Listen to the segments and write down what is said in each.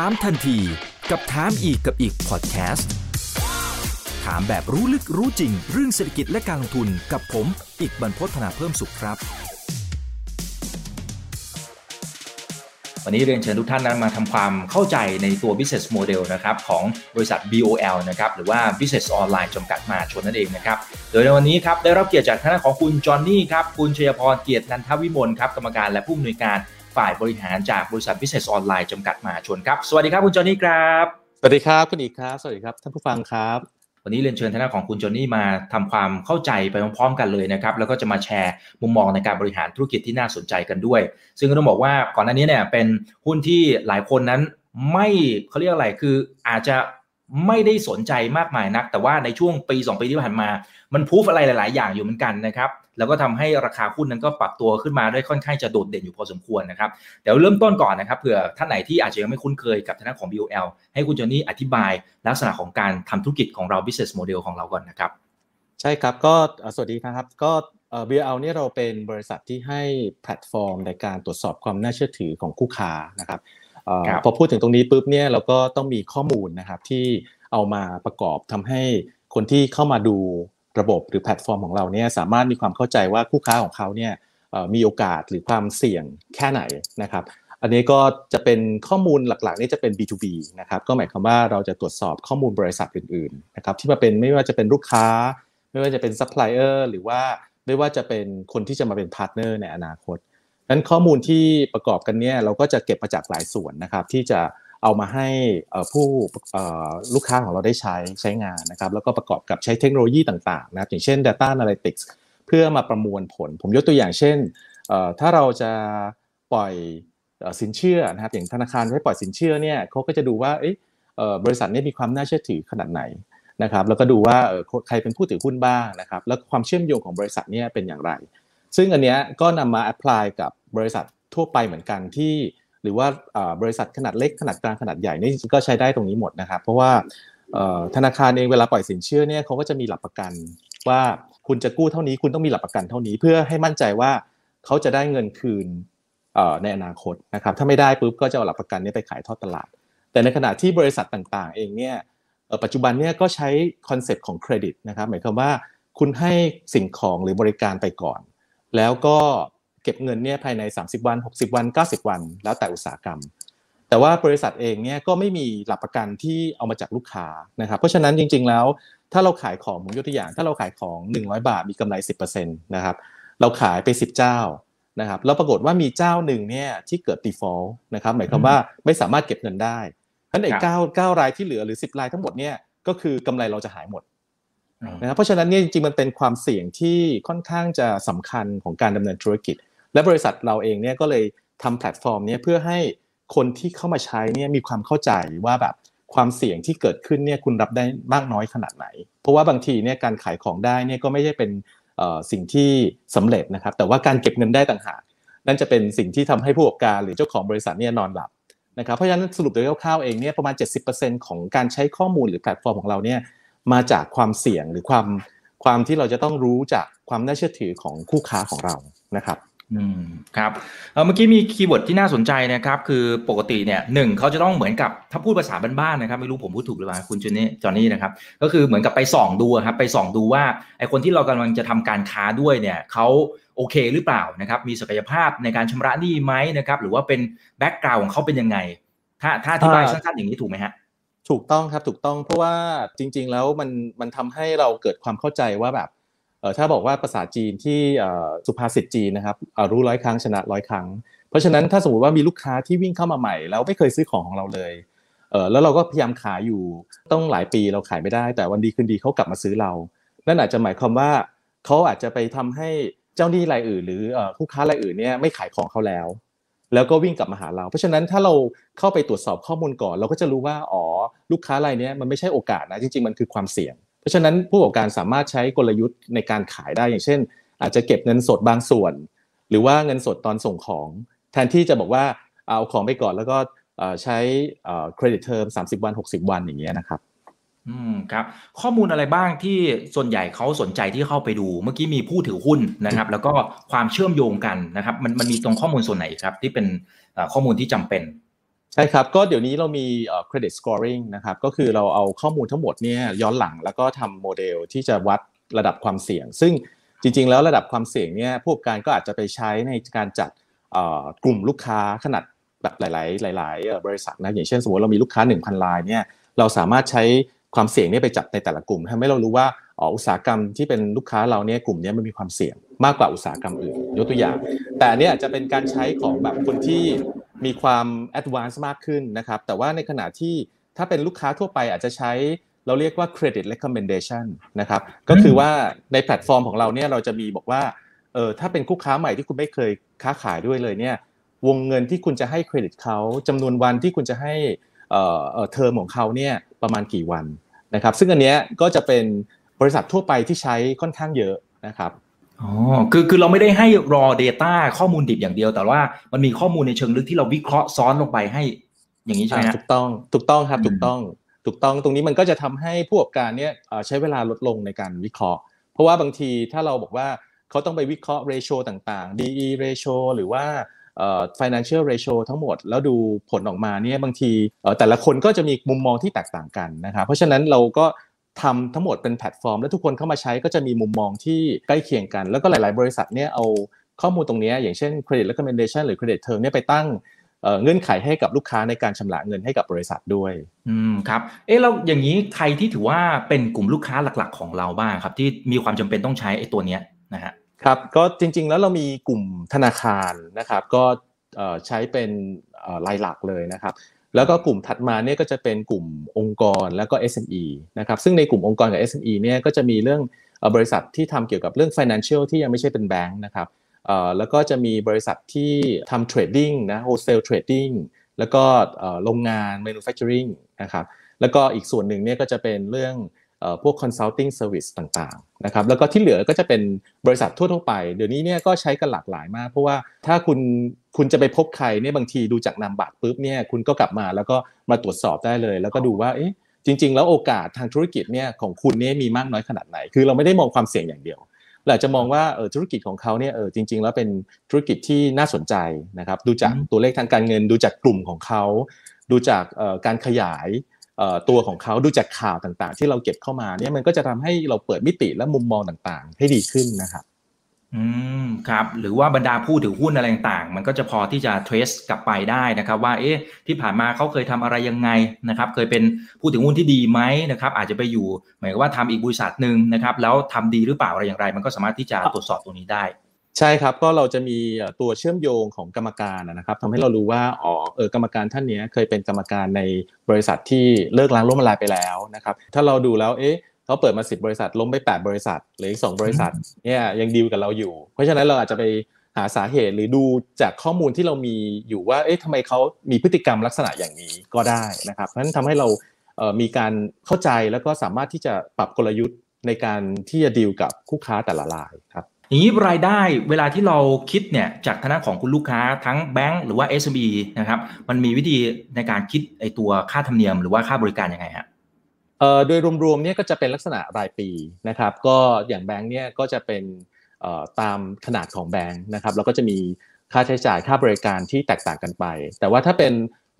ถามทันทีกับถามอีกกับอีกพอดแคสต์ถามแบบรู้ลึกรู้จริงเรื่องเศรษฐกิจและการลงทุนกับผมอีกบรรพต ธนาเพิ่มสุขครับวันนี้เรียนเชิญทุกท่านนั้นมาทำความเข้าใจในตัว business model นะครับของบริษัท BOL นะครับหรือว่า Business Online จำกัดมหาชนนั่นเองนะครับโดยในวันนี้ครับได้รับเกียรติจากทางด้านของคุณจอห์นนี่ครับคุณชัยพรเกียรตินันทวิมลครับกรรมการและผู้อำนวยการฝ่ายบริหารจากบริษัท Business Online จำกัดมหาชนครับสวัสดีครับคุณจอห์นนี่ครับสวัสดีครับคุณอีกครับสวัสดีครับท่านผู้ฟังครับวันนี้เรียนเชิญทางด้านของคุณจอห์นนี่มาทำความเข้าใจไปพร้อมๆกันเลยนะครับแล้วก็จะมาแชร์มุมมองในการบริหารธุรกิจที่น่าสนใจกันด้วยซึ่งก็ต้องบอกว่าก่อนหน้านี้เนี่ยเป็นหุ้นที่หลายคนนั้นไม่เขาเรียกอะไรคืออาจจะไม่ได้สนใจมากมายนักแต่ว่าในช่วงปี2ปีที่ผ่านมามันพูฟอะไรหลายๆอย่างอยู่เหมือนกันนะครับแล้วก็ทำให้ราคาหุ้นนั้นก็ปรับตัวขึ้นมาได้ค่อนข้างจะโดดเด่นอยู่พอสมควรนะครับเดี๋ยวเริ่มต้นก่อนนะครับเผื่อท่านไหนที่อาจจะยังไม่คุ้นเคยกับทางด้านของ BOL ให้คุณจอห์นนี่อธิบายลักษณะของการทำธุรกิจของเรา business model ของเราก่อนนะครับใช่ครับก็สวัสดีนะครับก็ BOL เนี่ยเราเป็นบริษัทที่ให้แพลตฟอร์มในการตรวจสอบความน่าเชื่อถือของคู่ค้านะครับพอพูดถึงตรงนี้ปุ๊บเนี่ยเราก็ต้องมีข้อมูลนะครับที่เอามาประกอบทำให้คนที่เข้ามาดูระบบหรือแพลตฟอร์มของเราเนี่ยสามารถมีความเข้าใจว่าคู่ค้าของเขาเนี่ยมีโอกาสหรือความเสี่ยงแค่ไหนนะครับอันนี้ก็จะเป็นข้อมูลหลักๆนี่จะเป็น B2B นะครับก็หมายความว่าเราจะตรวจสอบข้อมูลบริษัทอื่นๆนะครับที่มาเป็นไม่ว่าจะเป็นลูกค้าไม่ว่าจะเป็นซัพพลายเออร์หรือว่าไม่ว่าจะเป็นคนที่จะมาเป็นพาร์ทเนอร์ในอนาคตงั้นข้อมูลที่ประกอบกันเนี่ยเราก็จะเก็บมาจากหลายส่วนนะครับที่จะเอามาให้ผู้ลูกค้าของเราได้ใช้งานนะครับแล้วก็ประกอบกับใช้เทคโนโลยีต่างๆนะครับอย่างเช่น Data Analytics เพื่อมาประมวลผลผมยกตัวอย่างเช่นถ้าเราจะปล่อยสินเชื่อนะครับอย่างธนาคารให้ปล่อยสินเชื่อเนี่ยเขาก็จะดูว่าบริษัทนี้มีความน่าเชื่อถือขนาดไหนนะครับแล้วก็ดูว่าใครเป็นผู้ถือหุ้นบ้างนะครับแล้วความเชื่อมโยงของบริษัทเนี่ยเป็นอย่างไรซึ่งอันเนี้ยก็นำมาแอพพลายกับบริษัททั่วไปเหมือนกันที่หรือว่าบริษัทขนาดเล็กขนาดกลางขนาดใหญ่นี่ก็ใช้ได้ตรงนี้หมดนะครับเพราะว่าธนาคารเองเวลาปล่อยสินเชื่อเนี่ยเขาก็จะมีหลักประกันว่าคุณจะกู้เท่านี้คุณต้องมีหลักประกันเท่านี้เพื่อให้มั่นใจว่าเขาจะได้เงินคืนในอนาคตนะครับถ้าไม่ได้ปุ๊บก็จะเอาหลักประกันนี้ไปขายทอดตลาดแต่ในขณะที่บริษัทต่างๆเองเนี่ยปัจจุบันเนี่ยก็ใช้คอนเซ็ปต์ของเครดิตนะครับหมายความว่าคุณให้สิ่งของหรือบริการไปก่อนแล้วก็เก็บเงินเนี่ยภายใน30วัน60วัน90วันแล้วแต่อุตสาหกรรมแต่ว่าบริษัทเองเนี่ยก็ไม่มีหลักประกันที่เอามาจากลูกค้านะครับเพราะฉะนั้นจริงๆแล้วถ้าเราขายของผมยกตัวอย่างถ้าเราขายของ100บาทมีกำไร 10% นะครับเราขายไป10เจ้านะครับแล้วปรากฏว่ามีเจ้าหนึ่งเนี่ยที่เกิด default นะครับหมายความว่าไม่สามารถเก็บเงินได้งั้นไอ้9รายที่เหลือหรือ10รายทั้งหมดเนี่ยก็คือกำไรเราจะหายหมดนะครับเพราะฉะนั้นเนี่ยจริงๆมันเป็นความเสี่ยงที่ค่อนข้างจะสำคัญของการดำเนินธุรกิจและบริษัทเราเองเนี่ยก็เลยทำแพลตฟอร์มนี้เพื่อให้คนที่เข้ามาใช้เนี่ยมีความเข้าใจว่าแบบความเสี่ยงที่เกิดขึ้นเนี่ยคุณรับได้มากน้อยขนาดไหนเพราะว่าบางทีเนี่ยการขายของได้เนี่ยก็ไม่ใช่เป็นสิ่งที่สำเร็จนะครับแต่ว่าการเก็บเงินได้ต่างหากนั่นจะเป็นสิ่งที่ทำให้ผู้ประกอบการหรือเจ้าของบริษัทเนี่ยนอนหลับนะครับเพราะฉะนั้นสรุปโดยคร่าวๆเองเนี่ยประมาณ 70% ของการใช้ข้อมูลหรือแพลตฟอร์มของเราเนี่ยมาจากความเสี่ยงหรือความที่เราจะต้องรู้จากความน่าเชื่อถือของคู่ค้าของเรานะครับครับเมื่อกี้มีคีย์เวิร์ดที่น่าสนใจนะครับคือปกติเนี่ย1เขาจะต้องเหมือนกับถ้าพูดภาษาบ้านๆนะครับไม่รู้ผมพูดถูกหรือเปล่าคุณจอห์นนี่นะครับก็คือเหมือนกับไปส่องดูครับไปส่องดูว่าไอ้คนที่เรากำลังจะทำการค้าด้วยเนี่ยเขาโอเคหรือเปล่านะครับมีศักยภาพในการชำระหนี้ไหมนะครับหรือว่าเป็นแบ็คกราวด์ของเขาเป็นยังไงถ้าอธิบายสั้นๆอย่างนี้ถูกไหมฮะถูกต้องครับถูกต้องเพราะว่าจริงๆแล้วมันทำให้เราเกิดความเข้าใจว่าแบบถ้าบอกว่าภาษาจีนที่สุภาษิตจีนนะครับรู้ร้อยครั้งชนะร้อยครั้งเพราะฉะนั้นถ้าสมมติว่ามีลูกค้าที่วิ่งเข้ามาใหม่แล้วไม่เคยซื้อของเราเลยแล้วเราก็พยายามขายอยู่ต้องหลายปีเราขายไม่ได้แต่วันดีคืนดีเขากลับมาซื้อเรานั่นอาจจะหมายความว่าเขาอาจจะไปทำให้เจ้าหนี้รายอื่นหรือผู้ค้ารายอื่นเนี่ยไม่ขายของเขาแล้วก็วิ่งกลับมาหาเราเพราะฉะนั้นถ้าเราเข้าไปตรวจสอบข้อมูลก่อนเราก็จะรู้ว่าอ๋อลูกค้ารายนี้มันไม่ใช่โอกาสนะจริงๆมันคือความเสี่ยงเพราะฉะนั้นผู้ประกอบการสามารถใช้กลยุทธ์ในการขายได้อย่างเช่นอาจจะเก็บเงินสดบางส่วนหรือว่าเงินสดตอนส่งของแทนที่จะบอกว่าเอาของไปก่อนแล้วก็ใช้เครดิตเทอม30วัน60วันอย่างเงี้ยนะครับครับข้อมูลอะไรบ้างที่ส่วนใหญ่เขาสนใจที่เข้าไปดูเมื่อกี้มีผู้ถือหุ้นนะครับแล้วก็ความเชื่อมโยงกันนะครับมันมีตรงข้อมูลส่วนไหนครับที่เป็นข้อมูลที่จำเป็น ใช่ครับก็เดี๋ยวนี้เรามี credit scoring นะครับก็คือเราเอาข้อมูลทั้งหมดเนี่ยย้อนหลังแล้วก็ทำโมเดลที่จะวัดระดับความเสี่ยงซึ่งจริงๆแล้วระดับความเสี่ยงเนี่ยผู้ประกอบการก็อาจจะไปใช้ในการจัดกลุ่มลูกค้าขนาดแบบหลายบริษัทนะอย่างเช่นสมมติเรามีลูกค้า 1,000 รายเนี่ยเราสามารถใช้ความเสี่ยงเนี่ยไปจับในแต่ละกลุ่มทำให้เรารู้ว่าอุตสาหกรรมที่เป็นลูกค้าเราเนี่ยกลุ่มนี้มันมีความเสี่ยงมากกว่าอุตสาหกรรมอื่นยกตัวอย่างแต่อันนี้อาจจะเป็นการใช้ของแบบคนที่มีความแอดวานซ์มากขึ้นนะครับแต่ว่าในขณะที่ถ้าเป็นลูกค้าทั่วไปอาจจะใช้เราเรียกว่า credit recommendation นะครับก็คือว่าในแพลตฟอร์มของเราเนี่ยเราจะมีบอกว่าถ้าเป็นคู่ค้าใหม่ที่คุณไม่เคยค้าขายด้วยเลยเนี่ยวงเงินที่คุณจะให้เครดิตเขาจำนวนวันที่คุณจะให้เทอมของเขาเนี่ยประมาณกี่วันนะครับซึ่งอันเนี้ยก็จะเป็นบริษัททั่วไปที่ใช้ค่อนข้างเยอะนะครับอ๋อคือเราไม่ได้ให้ raw data ข้อมูลดิบอย่างเดียวแต่ว่ามันมีข้อมูลในเชิงลึกที่เราวิเคราะห์ซ้อนลงไปให้อย่างนี้ใช่ไหมถูกต้องครับถูกต้องตรงนี้มันก็จะทำให้ผู้ประกอบการเนี่ยใช้เวลาลดลงในการวิเคราะห์เพราะว่าบางทีถ้าเราบอกว่าเขาต้องไปวิเคราะห์ ratio ต่างๆ DE ratio หรือว่า financial ratio ทั้งหมดแล้วดูผลออกมาเนี่ยบางทีแต่ละคนก็จะมีมุมมองที่แตกต่างกันนะครับเพราะฉะนั้นเราก็ทำทั้งหมดเป็นแพลตฟอร์มและทุกคนเข้ามาใช้ก็จะมีมุมมองที่ใกล้เคียงกันแล้วก็หลายๆบริษัทเนี่ยเอาข้อมูลตรงนี้อย่างเช่น credit recommendation หรือ credit term เนี่ยไปตั้งเงื่อนไขให้กับลูกค้าในการชำระเงินให้กับบริษัทด้วยครับแล้วอย่างนี้ใครที่ถือว่าเป็นกลุ่มลูกค้าหลักๆของเราบ้างครับที่มีความจำเป็นต้องใช้ไอ้ตัวเนี้ยนะฮะครับก็จริงๆแล้วเรามีกลุ่มธนาคารนะครับก็ใช้เป็นรายหลักเลยนะครับแล้วก็กลุ่มถัดมาเนี่ยก็จะเป็นกลุ่มองค์กรแล้วก็ SME นะครับซึ่งในกลุ่มองค์กรกับ SME เนี่ยก็จะมีเรื่องบริษัทที่ทำเกี่ยวกับเรื่อง financial ที่ยังไม่ใช่เป็นแบงค์นะครับแล้วก็จะมีบริษัทที่ทำเทรดดิ้งนะ wholesale trading แล้วก็โรงงาน manufacturing นะครับแล้วก็อีกส่วนหนึ่งเนี่ยก็จะเป็นเรื่องพวก consulting service ต่างๆนะครับแล้วก็ที่เหลือก็จะเป็นบริษัททั่วๆไปเดี๋ยวนี้เนี่ยก็ใช้กันหลากหลายมากเพราะว่าถ้าคุณจะไปพบใครเนี่ยบางทีดูจากนามบัตรปุ๊บเนี่ยคุณก็กลับมาแล้วก็มาตรวจสอบได้เลยแล้วก็ดูว่าเอ๊ะจริงๆแล้วโอกาสทางธุรกิจเนี่ยของคุณเนี่ยมีมากน้อยขนาดไหนคือเราไม่ได้มองความเสี่ยงอย่างเดียวเราจะมองว่าธุรกิจของเขาเนี่ยจริงๆแล้วเป็นธุรกิจที่น่าสนใจนะครับดูจากตัวเลขทางการเงินดูจากกลุ่มของเขาดูจากการขยายตัวของเขาดูจากข่าวต่างๆที่เราเก็บเข้ามาเนี่ยมันก็จะทำให้เราเปิดมิติและมุมมองต่างๆให้ดีขึ้นนะครับครับหรือว่าบรรดาผู้ถือหุ้นอะไรต่างๆมันก็จะพอที่จะ trace กลับไปได้นะครับว่าเอ๊ะที่ผ่านมาเขาเคยทำอะไรยังไงนะครับเคยเป็นผู้ถือหุ้นที่ดีไหมนะครับอาจจะไปอยู่หมายว่าทำอีกบริษัทนึงนะครับแล้วทำดีหรือเปล่าอะไรอย่างไรมันก็สามารถที่จะตรวจสอบตรงนี้ได้ใช่ครับก็เราจะมีตัวเชื่อมโยงของกรรมการนะครับทำให้เรารู้ว่ากรรมการท่านนี้เคยเป็นกรรมการในบริษัทที่เลิกล้างล้มละลายไปแล้วนะครับถ้าเราดูแล้วเอ๊ะเขาเปิดมา10บริษัทล้มไป8บริษัทเหลืออีก2บริษัทเนี่ยยังดีลกับเราอยู่เพราะฉะนั้นเราอาจจะไปหาสาเหตุหรือดูจากข้อมูลที่เรามีอยู่ว่าเอ๊ะทำไมเขามีพฤติกรรมลักษณะอย่างนี้ก็ได้นะครับเพราะฉะนั้นทำให้เรามีการเข้าใจแล้วก็สามารถที่จะปรับกลยุทธ์ในการที่จะดีลกับคู่ค้าแต่ละรายครับอย่างนี้รายได้เวลาที่เราคิดเนี่ยจากทางด้านของคุณลูกค้าทั้งแบงก์หรือว่า SME นะครับมันมีวิธีในการคิดไอตัวค่าธรรมเนียมหรือว่าค่าบริการยังไงฮะโดยรวมๆเนี่ยก็จะเป็นลักษณะรายปีนะครับก็อย่างแบงก์เนี่ยก็จะเป็นตามขนาดของแบงก์นะครับแล้วก็จะมีค่าใช้จ่ายค่าบริการที่แตกต่างกันไปแต่ว่าถ้าเป็น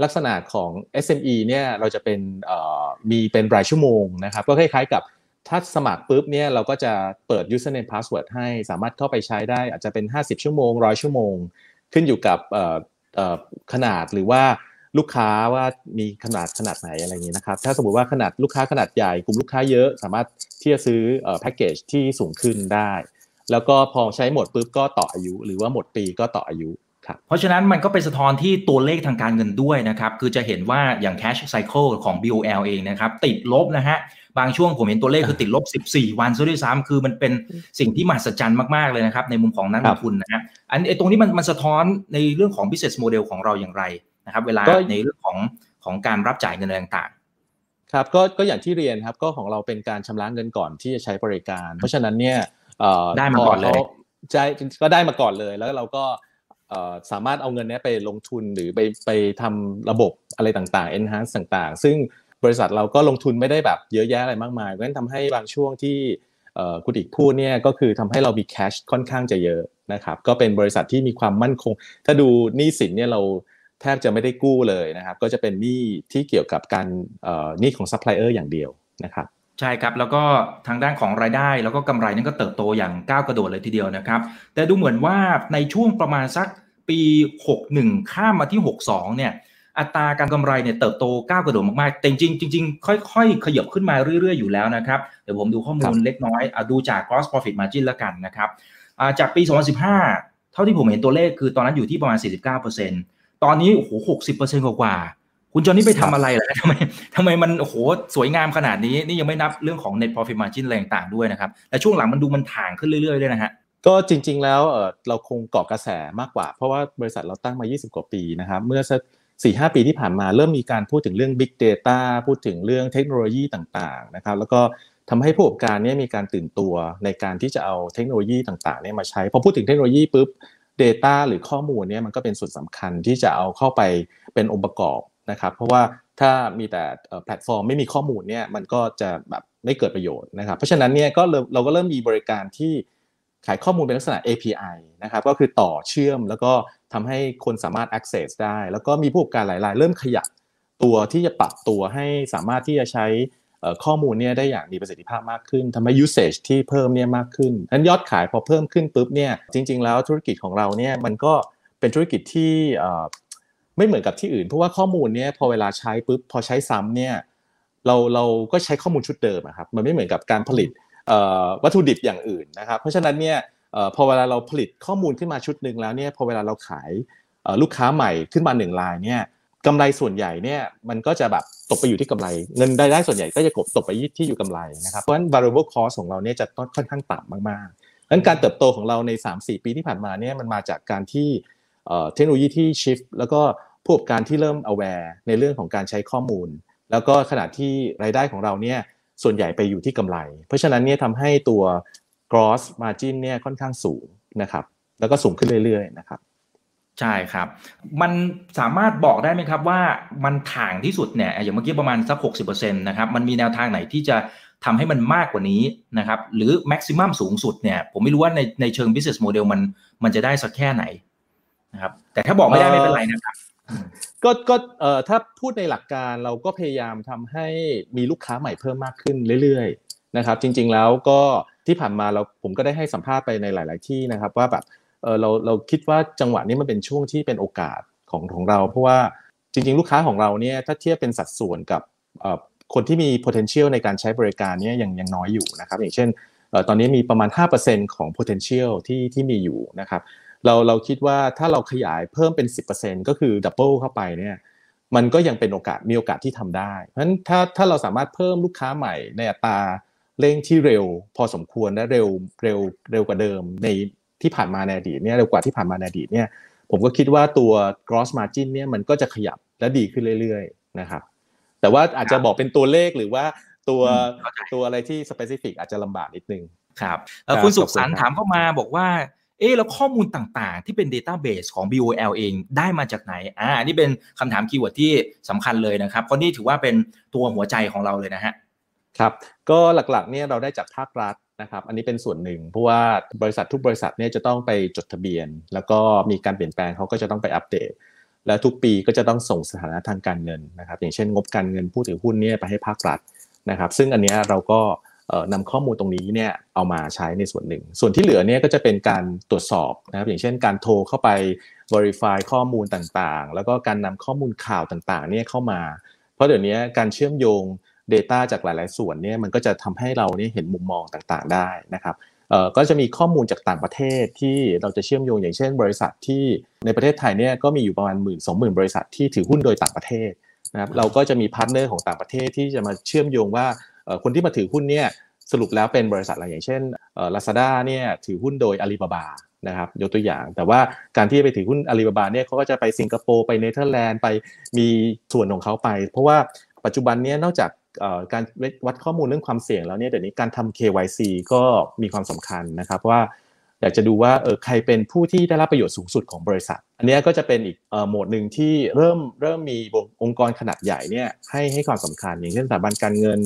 ลักษณะของ SME เนี่ยเราจะเป็นมีเป็นรายชั่วโมงนะครับก็คล้ายๆกับถ้าสมัครปุ๊บเนี่ยเราก็จะเปิด username password ให้สามารถเข้าไปใช้ได้อาจจะเป็น50ชั่วโมง100ชั่วโมงขึ้นอยู่กับขนาดหรือว่าลูกค้าว่ามีขนาดไหนอะไรอย่างนี้นะครับถ้าสมมุติว่าขนาดลูกค้าขนาดใหญ่กลุ่มลูกค้าเยอะสามารถที่จะซื้อแพ็กเกจที่สูงขึ้นได้แล้วก็พอใช้หมดปุ๊บก็ต่ออายุหรือว่าหมดปีก็ต่ออายุครับเพราะฉะนั้นมันก็เป็นสะท้อนที่ตัวเลขทางการเงินด้วยนะครับคือจะเห็นว่าอย่าง cash cycle ของ BOL เองนะครับติดลบนะฮะบางช่วงผมเห็นตัวเลขคือติดลบ14วันซะด้วยซ้ำคือมันเป็นสิ่งที่มหัศจรรย์มากๆเลยนะครับในมุมของนักลงทุนนะฮะอันไอ้ตรงนี้มันสะท้อนในเรื่องของ business model ของเราอย่างไรนะครับเวลาในเรื่องของการรับจ่ายเงินต่างๆครับก็อย่างที่เรียนครับก็ของเราเป็นการชำระเงินก่อนที่จะใช้บริการเพราะฉะนั้นเนี่ยได้มาก่อนเลยใช่ก็ได้มาก่อนเลยแล้วเราก็สามารถเอาเงินนี้ไปลงทุนหรือไปทำระบบอะไรต่างๆ enhance ต่างๆซึ่งบริษัทเราก็ลงทุนไม่ได้แบบเยอะแยะอะไรมากมายเพราะฉะนั้นทำให้บางช่วงที่คุณอีกพูดเนี่ยก็คือทำให้เรามีแคชค่อนข้างจะเยอะนะครับก็เป็นบริษัทที่มีความมั่นคงถ้าดูหนี้สินเนี่ยเรา แทบจะไม่ได้กู้เลยนะครับก็จะเป็นหนี้ที่เกี่ยวกับการหนี้ของซัพพลายเออร์อย่างเดียวนะครับใช่ครับแล้วก็ทางด้านของรายได้แล้วก็กำไรนั้นก็เติบโตอย่างก้าวกระโดดเลยทีเดียวนะครับแต่ดูเหมือนว่าในช่วงประมาณสักปี61ข้ามมาที่62เนี่ยอัตราการกำไรเนี่ยเติบโตก้าวกระโดดมากๆแต่จริงค่อยๆขยับขึ้นมาเรื่อยๆอยู่แล้วนะครับเดี๋ยวผมดูข้อมูลเล็กน้อยดูจาก gross profit margin ละกันนะครับจากปี2015เท่าที่ผมเห็นตัวเลขคือตอนนั้นอยู่ที่ประมาณ 49% ตอนนี้โอ้โห 60% กว่าคุณจอนี่ไปทำอะไรล่ะทำไมมันโอ้โหสวยงามขนาดนี้นี่ยังไม่นับเรื่องของ net profit margin อะไรต่างๆด้วยนะครับและช่วงหลังมันดูมันถ่างขึ้นเรื่อยๆด้วยนะฮะก็จริงๆแล้วเราคงเกาะกระแสมากกว่าเพราะว่าบริษัทเราตั้งมา20กว่าปีนะครับเมื่อสัก 4-5 ปีที่ผ่านมาเริ่มมีการพูดถึงเรื่อง Big Data พูดถึงเรื่องเทคโนโลยีต่างๆนะครับแล้วก็ทำให้ผู้ประกอบการเนี่ยมีการตื่นตัวในการที่จะเอาเทคโนโลยีต่างๆเนี่ยมาใช้พอพูดถึงเทคโนโลยีปุ๊บ data หรือข้อมูลเนี่ยมันก็เป็นส่วนสำคัญที่จะเอาเข้าไปเป็นองค์ประกอบนะครับเพราะว่าถ้ามีแต่แพลตฟอร์มไม่มีข้อมูลเนี่ยมันก็จะแบบไม่เกิดประโยชน์นะครับเพราะฉะนั้นเนี่ยก็เราก็เริ่มมีบริการที่ขายข้อมูลเป็นลักษณะ API นะครับก็คือต่อเชื่อมแล้วก็ทำให้คนสามารถ access ได้แล้วก็มีผู้ประกอบการหลายๆเริ่มขยับตัวที่จะปรับตัวให้สามารถที่จะใช้ข้อมูลเนี่ยได้อย่างมีประสิทธิภาพมากขึ้นทำให้ usage ที่เพิ่มเนี่ยมากขึ้นนั้นยอดขายพอเพิ่มขึ้นปุ๊บเนี่ยจริงๆแล้วธุรกิจของเราเนี่ยมันก็เป็นธุรกิจที่ไม่เหมือนกับที่อื่นเพราะว่าข้อมูลเนี่ยพอเวลาใช้ปุ๊บพอใช้ซ้ำเนี่ยเราก็ใช้ข้อมูลชุดเดิมครับมันไม่เหมือนกับการผลิตวัตถุดิบอย่างอื่นนะครับเพราะฉะนั้นเนี่ยพอเวลาเราผลิตข้อมูลขึ้นมาชุดนึงแล้วเนี่ยพอเวลาเราขายลูกค้าใหม่ขึ้นมา1รายเนี่ยกำไรส่วนใหญ่เนี่ยมันก็จะแบบตกไปอยู่ที่กำไรเงินรายได้ส่วนใหญ่ก็จะตกไปที่อยู่กำไรนะครับเพราะฉะนั้น variable cost ของเราเนี่ยจะค่อนข้างต่ำมากๆงั้นการเติบโตของเราใน 3-4 ปีที่ผ่านมาเนี่ยมันมาจากการที่เทคโนโลยีที่ shift แล้วก็ผู้ประกอบการที่เริ่ม aware ในเรื่องของการใช้ข้อมูลแล้วก็ขณะที่รายได้ของเราเนี่ยส่วนใหญ่ไปอยู่ที่กำไรเพราะฉะนั้นเนี่ยทำให้ตัว gross margin เนี่ยค่อนข้างสูงนะครับแล้วก็สูงขึ้นเรื่อยๆนะครับใช่ครับมันสามารถบอกได้ไหมครับว่ามันถ่างที่สุดเนี่ยอย่างเมื่อกี้ประมาณสัก 60% นะครับมันมีแนวทางไหนที่จะทำให้มันมากกว่านี้นะครับหรือ maximum สูงสุดเนี่ยผมไม่รู้ว่าในเชิง business model มันจะได้สักแค่ไหนนะครับแต่ถ้าบอกไม่ได้ไม่เป็นไรนะครับก็ถ้าพูดในหลักการเราก็พยายามทำให้มีลูกค้าใหม่เพิ่มมากขึ้นเรื่อยๆนะครับจริงๆแล้วก็ที่ผ่านมาผมก็ได้ให้สัมภาษณ์ไปในหลายๆที่นะครับว่าแบบเราคิดว่าจังหวะนี้มันเป็นช่วงที่เป็นโอกาสของเราเพราะว่าจริงๆลูกค้าของเราเนี่ยถ้าเทียบเป็นสัดส่วนกับคนที่มี potential ในการใช้บริการเนี่ยยังน้อยอยู่นะครับอย่างเช่นตอนนี้มีประมาณ 5% ของ potential ที่มีอยู่นะครับเราคิดว่าถ้าเราขยายเพิ่มเป็น 10% ก็คือ double เข้าไปเนี่ยมันก็ยังเป็นโอกาสมีโอกาสที่ทำได้เพราะฉะนั้นถ้าเราสามารถเพิ่มลูกค้าใหม่ในอัตราเร่งที่เร็วพอสมควรและเร็วกว่าเดิมในที่ผ่านมาในอดีตเนี่ยเร็วกว่าที่ผ่านมาในอดีตเนี่ยผมก็คิดว่าตัว gross margin เนี่ยมันก็จะขยับและดีขึ้นเรื่อยๆนะครับแต่ว่าอาจจะบอกเป็นตัวเลขหรือว่าตัวอะไรที่ specific อาจจะลำบากนิดนึงครับคุณสุขสันต์ถามเข้ามาบอกว่าแล้วข้อมูลต่างๆที่เป็น database ของ BOL เองได้มาจากไหนอันนี้เป็นคำถามคีย์เวิร์ดที่สำคัญเลยนะครับเพราะนี่ถือว่าเป็นตัวหัวใจของเราเลยนะฮะครับก็หลักๆเนี่ยเราได้จากภาครัฐนะครับอันนี้เป็นส่วนหนึ่งเพราะว่าบริษัททุกบริษัทเนี่ยจะต้องไปจดทะเบียนแล้วก็มีการเปลี่ยนแปลงเขาก็จะต้องไปอัปเดตและทุกปีก็จะต้องส่งสถานะทางการเงินนะครับอย่างเช่นงบการเงินผู้ถือหุ้นเนี่ยไปให้ภาครัฐนะครับซึ่งอันนี้เราก็นำข้อมูลตรงนี้เนี่ยเอามาใช้ในส่วนหนึ่งส่วนที่เหลือเนี่ยก็จะเป็นการตรวจสอบนะครับอย่างเช่นการโทรเข้าไป verify ข้อมูลต่างๆแล้วก็การนำข้อมูลข่าวต่างๆเนี่ยเข้ามาเพราะเดี๋ยวนี้การเชื่อมโยง data จากหลายๆส่วนเนี่ยมันก็จะทำให้เราเนี่ยเห็นมุมมองต่างๆได้นะครับก็จะมีข้อมูลจากต่างประเทศที่เราจะเชื่อมโยงอย่างเช่นบริษัทที่ในประเทศไทยเนี่ยก็มีอยู่ประมาณ 10,000-20,000 บริษัทที่ถือหุ้นโดยต่างประเทศนะครับเราก็จะมีพาร์ทเนอร์ของต่างประเทศที่จะมาเชื่อมโยงว่าคนที่มาถือหุ้นเนี่ยสรุปแล้วเป็นบริษัทอะไรอย่างเช่น Lazada เนี่ยถือหุ้นโดย Alibaba นะครับยกตัวอย่างแต่ว่าการที่ไปถือหุ้น Alibaba เนี่ยเขาก็จะไปสิงคโปร์ไปเนเธอร์แลนด์ไปมีส่วนของเขาไปเพราะว่าปัจจุบันเนี่ยนอกจากการวัดข้อมูลเรื่องความเสี่ยงแล้วเนี่ยเดี๋ยวนี้การทำ KYC ก็มีความสำคัญนะครับว่าอยากจะดูว่าใครเป็นผู้ที่ได้รับประโยชน์สูงสุดของบริษัทอันนี้ก็จะเป็นอีกโหมดนึงที่เริ่มมีองค์กรขนาดใหญ่เนี่ยให้ความสำคัญอย่างเช่นสถาบันการเงิน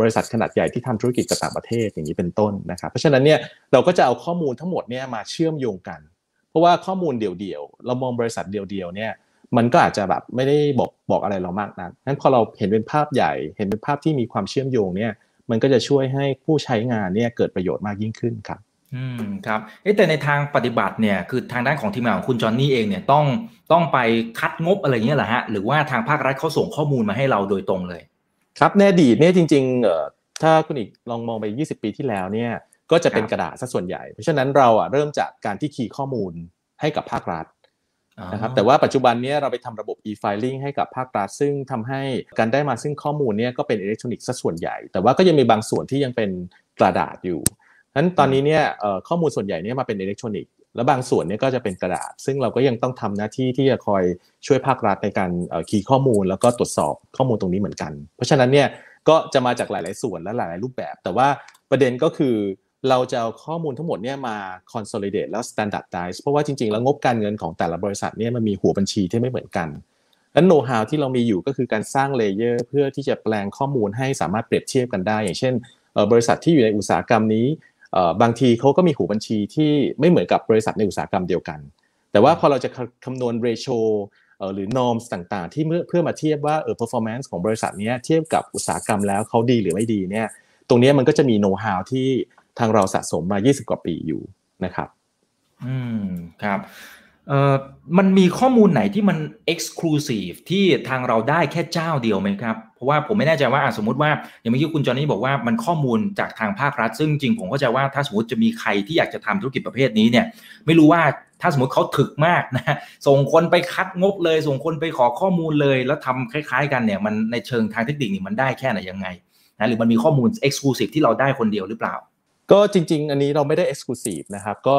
บริษัทขนาดใหญ่ที่ทำธุรกิจกับต่างประเทศอย่างนี้เป็นต้นนะครับเพราะฉะนั้นเนี่ยเราก็จะเอาข้อมูลทั้งหมดเนี่ยมาเชื่อมโยงกันเพราะว่าข้อมูลเดี่ยวๆเรามองบริษัทเดี่ยวๆเนี่ย มันก็อาจจะแบบไม่ได้บอกอะไรเรามากนักงั้นพอเราเห็นเป็นภาพใหญ่เห็นเป็นภาพที่มีความเชื่อมโยงเนี่ยมันก็จะช่วยให้ผู้ใช้งานเนี่ยเกิดประโยชน์มากยิ่งขึ้นครับครับแต่ในทางปฏิบัติเนี่ยคือทางด้านของทีมงานของคุณจอนนี่เองเนี่ยต้องไปคัดงบอะไรเงี้ยเหรอฮะหรือว่าทางภาครัฐเขาส่งข้อมูลมาให้เราโดยตรงเลยครับในอดีตเนี่ยจริงๆถ้าคุณอีกลองมองไป20ปีที่แล้วเนี่ยก็จะเป็นกระดาษซะส่วนใหญ่เพราะฉะนั้นเราเริ่มจากการที่คีย์ข้อมูลให้กับภาครัฐนะครับแต่ว่าปัจจุบันนี้เราไปทำระบบ E-filing ให้กับภาครัฐซึ่งทำให้การได้มาซึ่งข้อมูลเนี่ยก็เป็นอิเล็กทรอนิกส์ซะส่วนใหญ่แต่ว่าก็ยังมีบางส่วนที่ยังเป็นกระดาษอยู่นั้นตอนนี้เนี่ยข้อมูลส่วนใหญ่เนี่ยมาเป็นอิเล็กทรอนิกส์และบางส่วนเนี่ยก็จะเป็นกระดาษซึ่งเราก็ยังต้องทำหน้าที่ที่จะคอยช่วยภาครัฐในการคีย์ข้อมูลแล้วก็ตรวจสอบข้อมูลตรงนี้เหมือนกันเพราะฉะนั้นเนี่ยก็จะมาจากหลายๆส่วนและหลายๆรูปแบบแต่ว่าประเด็นก็คือเราจะเอาข้อมูลทั้งหมดเนี่ยมา consolidate แล้ว standardize เพราะว่าจริงๆแล้วงบการเงินของแต่ละบริษัทเนี่ยมันมีหัวบัญชีที่ไม่เหมือนกันและ know-how ที่เรามีอยู่ก็คือการสร้าง layer เพื่อที่จะแปลงข้อมูลให้สามารถเปรียบเทียบกันได้อย่างเช่นบริษัทที่อยู่ในอุตสาหกรรมนี้บางทีเขาก็มีหัวบัญชีที่ไม่เหมือนกับบริษัทในอุตสาหกรรมเดียวกันแต่ว่าพอเราจะคำนวณ ratio หรือ norms ต่างๆที่เพื่อมาเทียบว่าperformance ของบริษัทเนี้ยเทียบกับอุตสาหกรรมแล้วเขาดีหรือไม่ดีเนี่ยตรงนี้มันก็จะมี know-how ที่ทางเราสะสมมา20กว่าปีอยู่นะครับครับมันมีข้อมูลไหนที่มัน exclusive ที่ทางเราได้แค่เจ้าเดียวไหมครับเพราะว่าผมไม่แน่ใจว่าสมมติว่าอย่างเมื่อกี้คุณจอนนี่บอกว่ามันข้อมูลจากทางภาครัฐซึ่งจริงผมเข้าใจว่าถ้าสมมติจะมีใครที่อยากจะทำธุรกิจประเภทนี้เนี่ยไม่รู้ว่าถ้าสมมติเขาถึกมากนะส่งคนไปคัดงบเลยส่งคนไปขอข้อมูลเลยแล้วทำคล้ายๆกันเนี่ยมันในเชิงทางเทคนิคนี่มันได้แค่ไหนยังไงนะหรือมันมีข้อมูล exclusive ที่เราได้คนเดียวหรือเปล่าก็จริงๆอันนี้เราไม่ได้ exclusive นะครับก็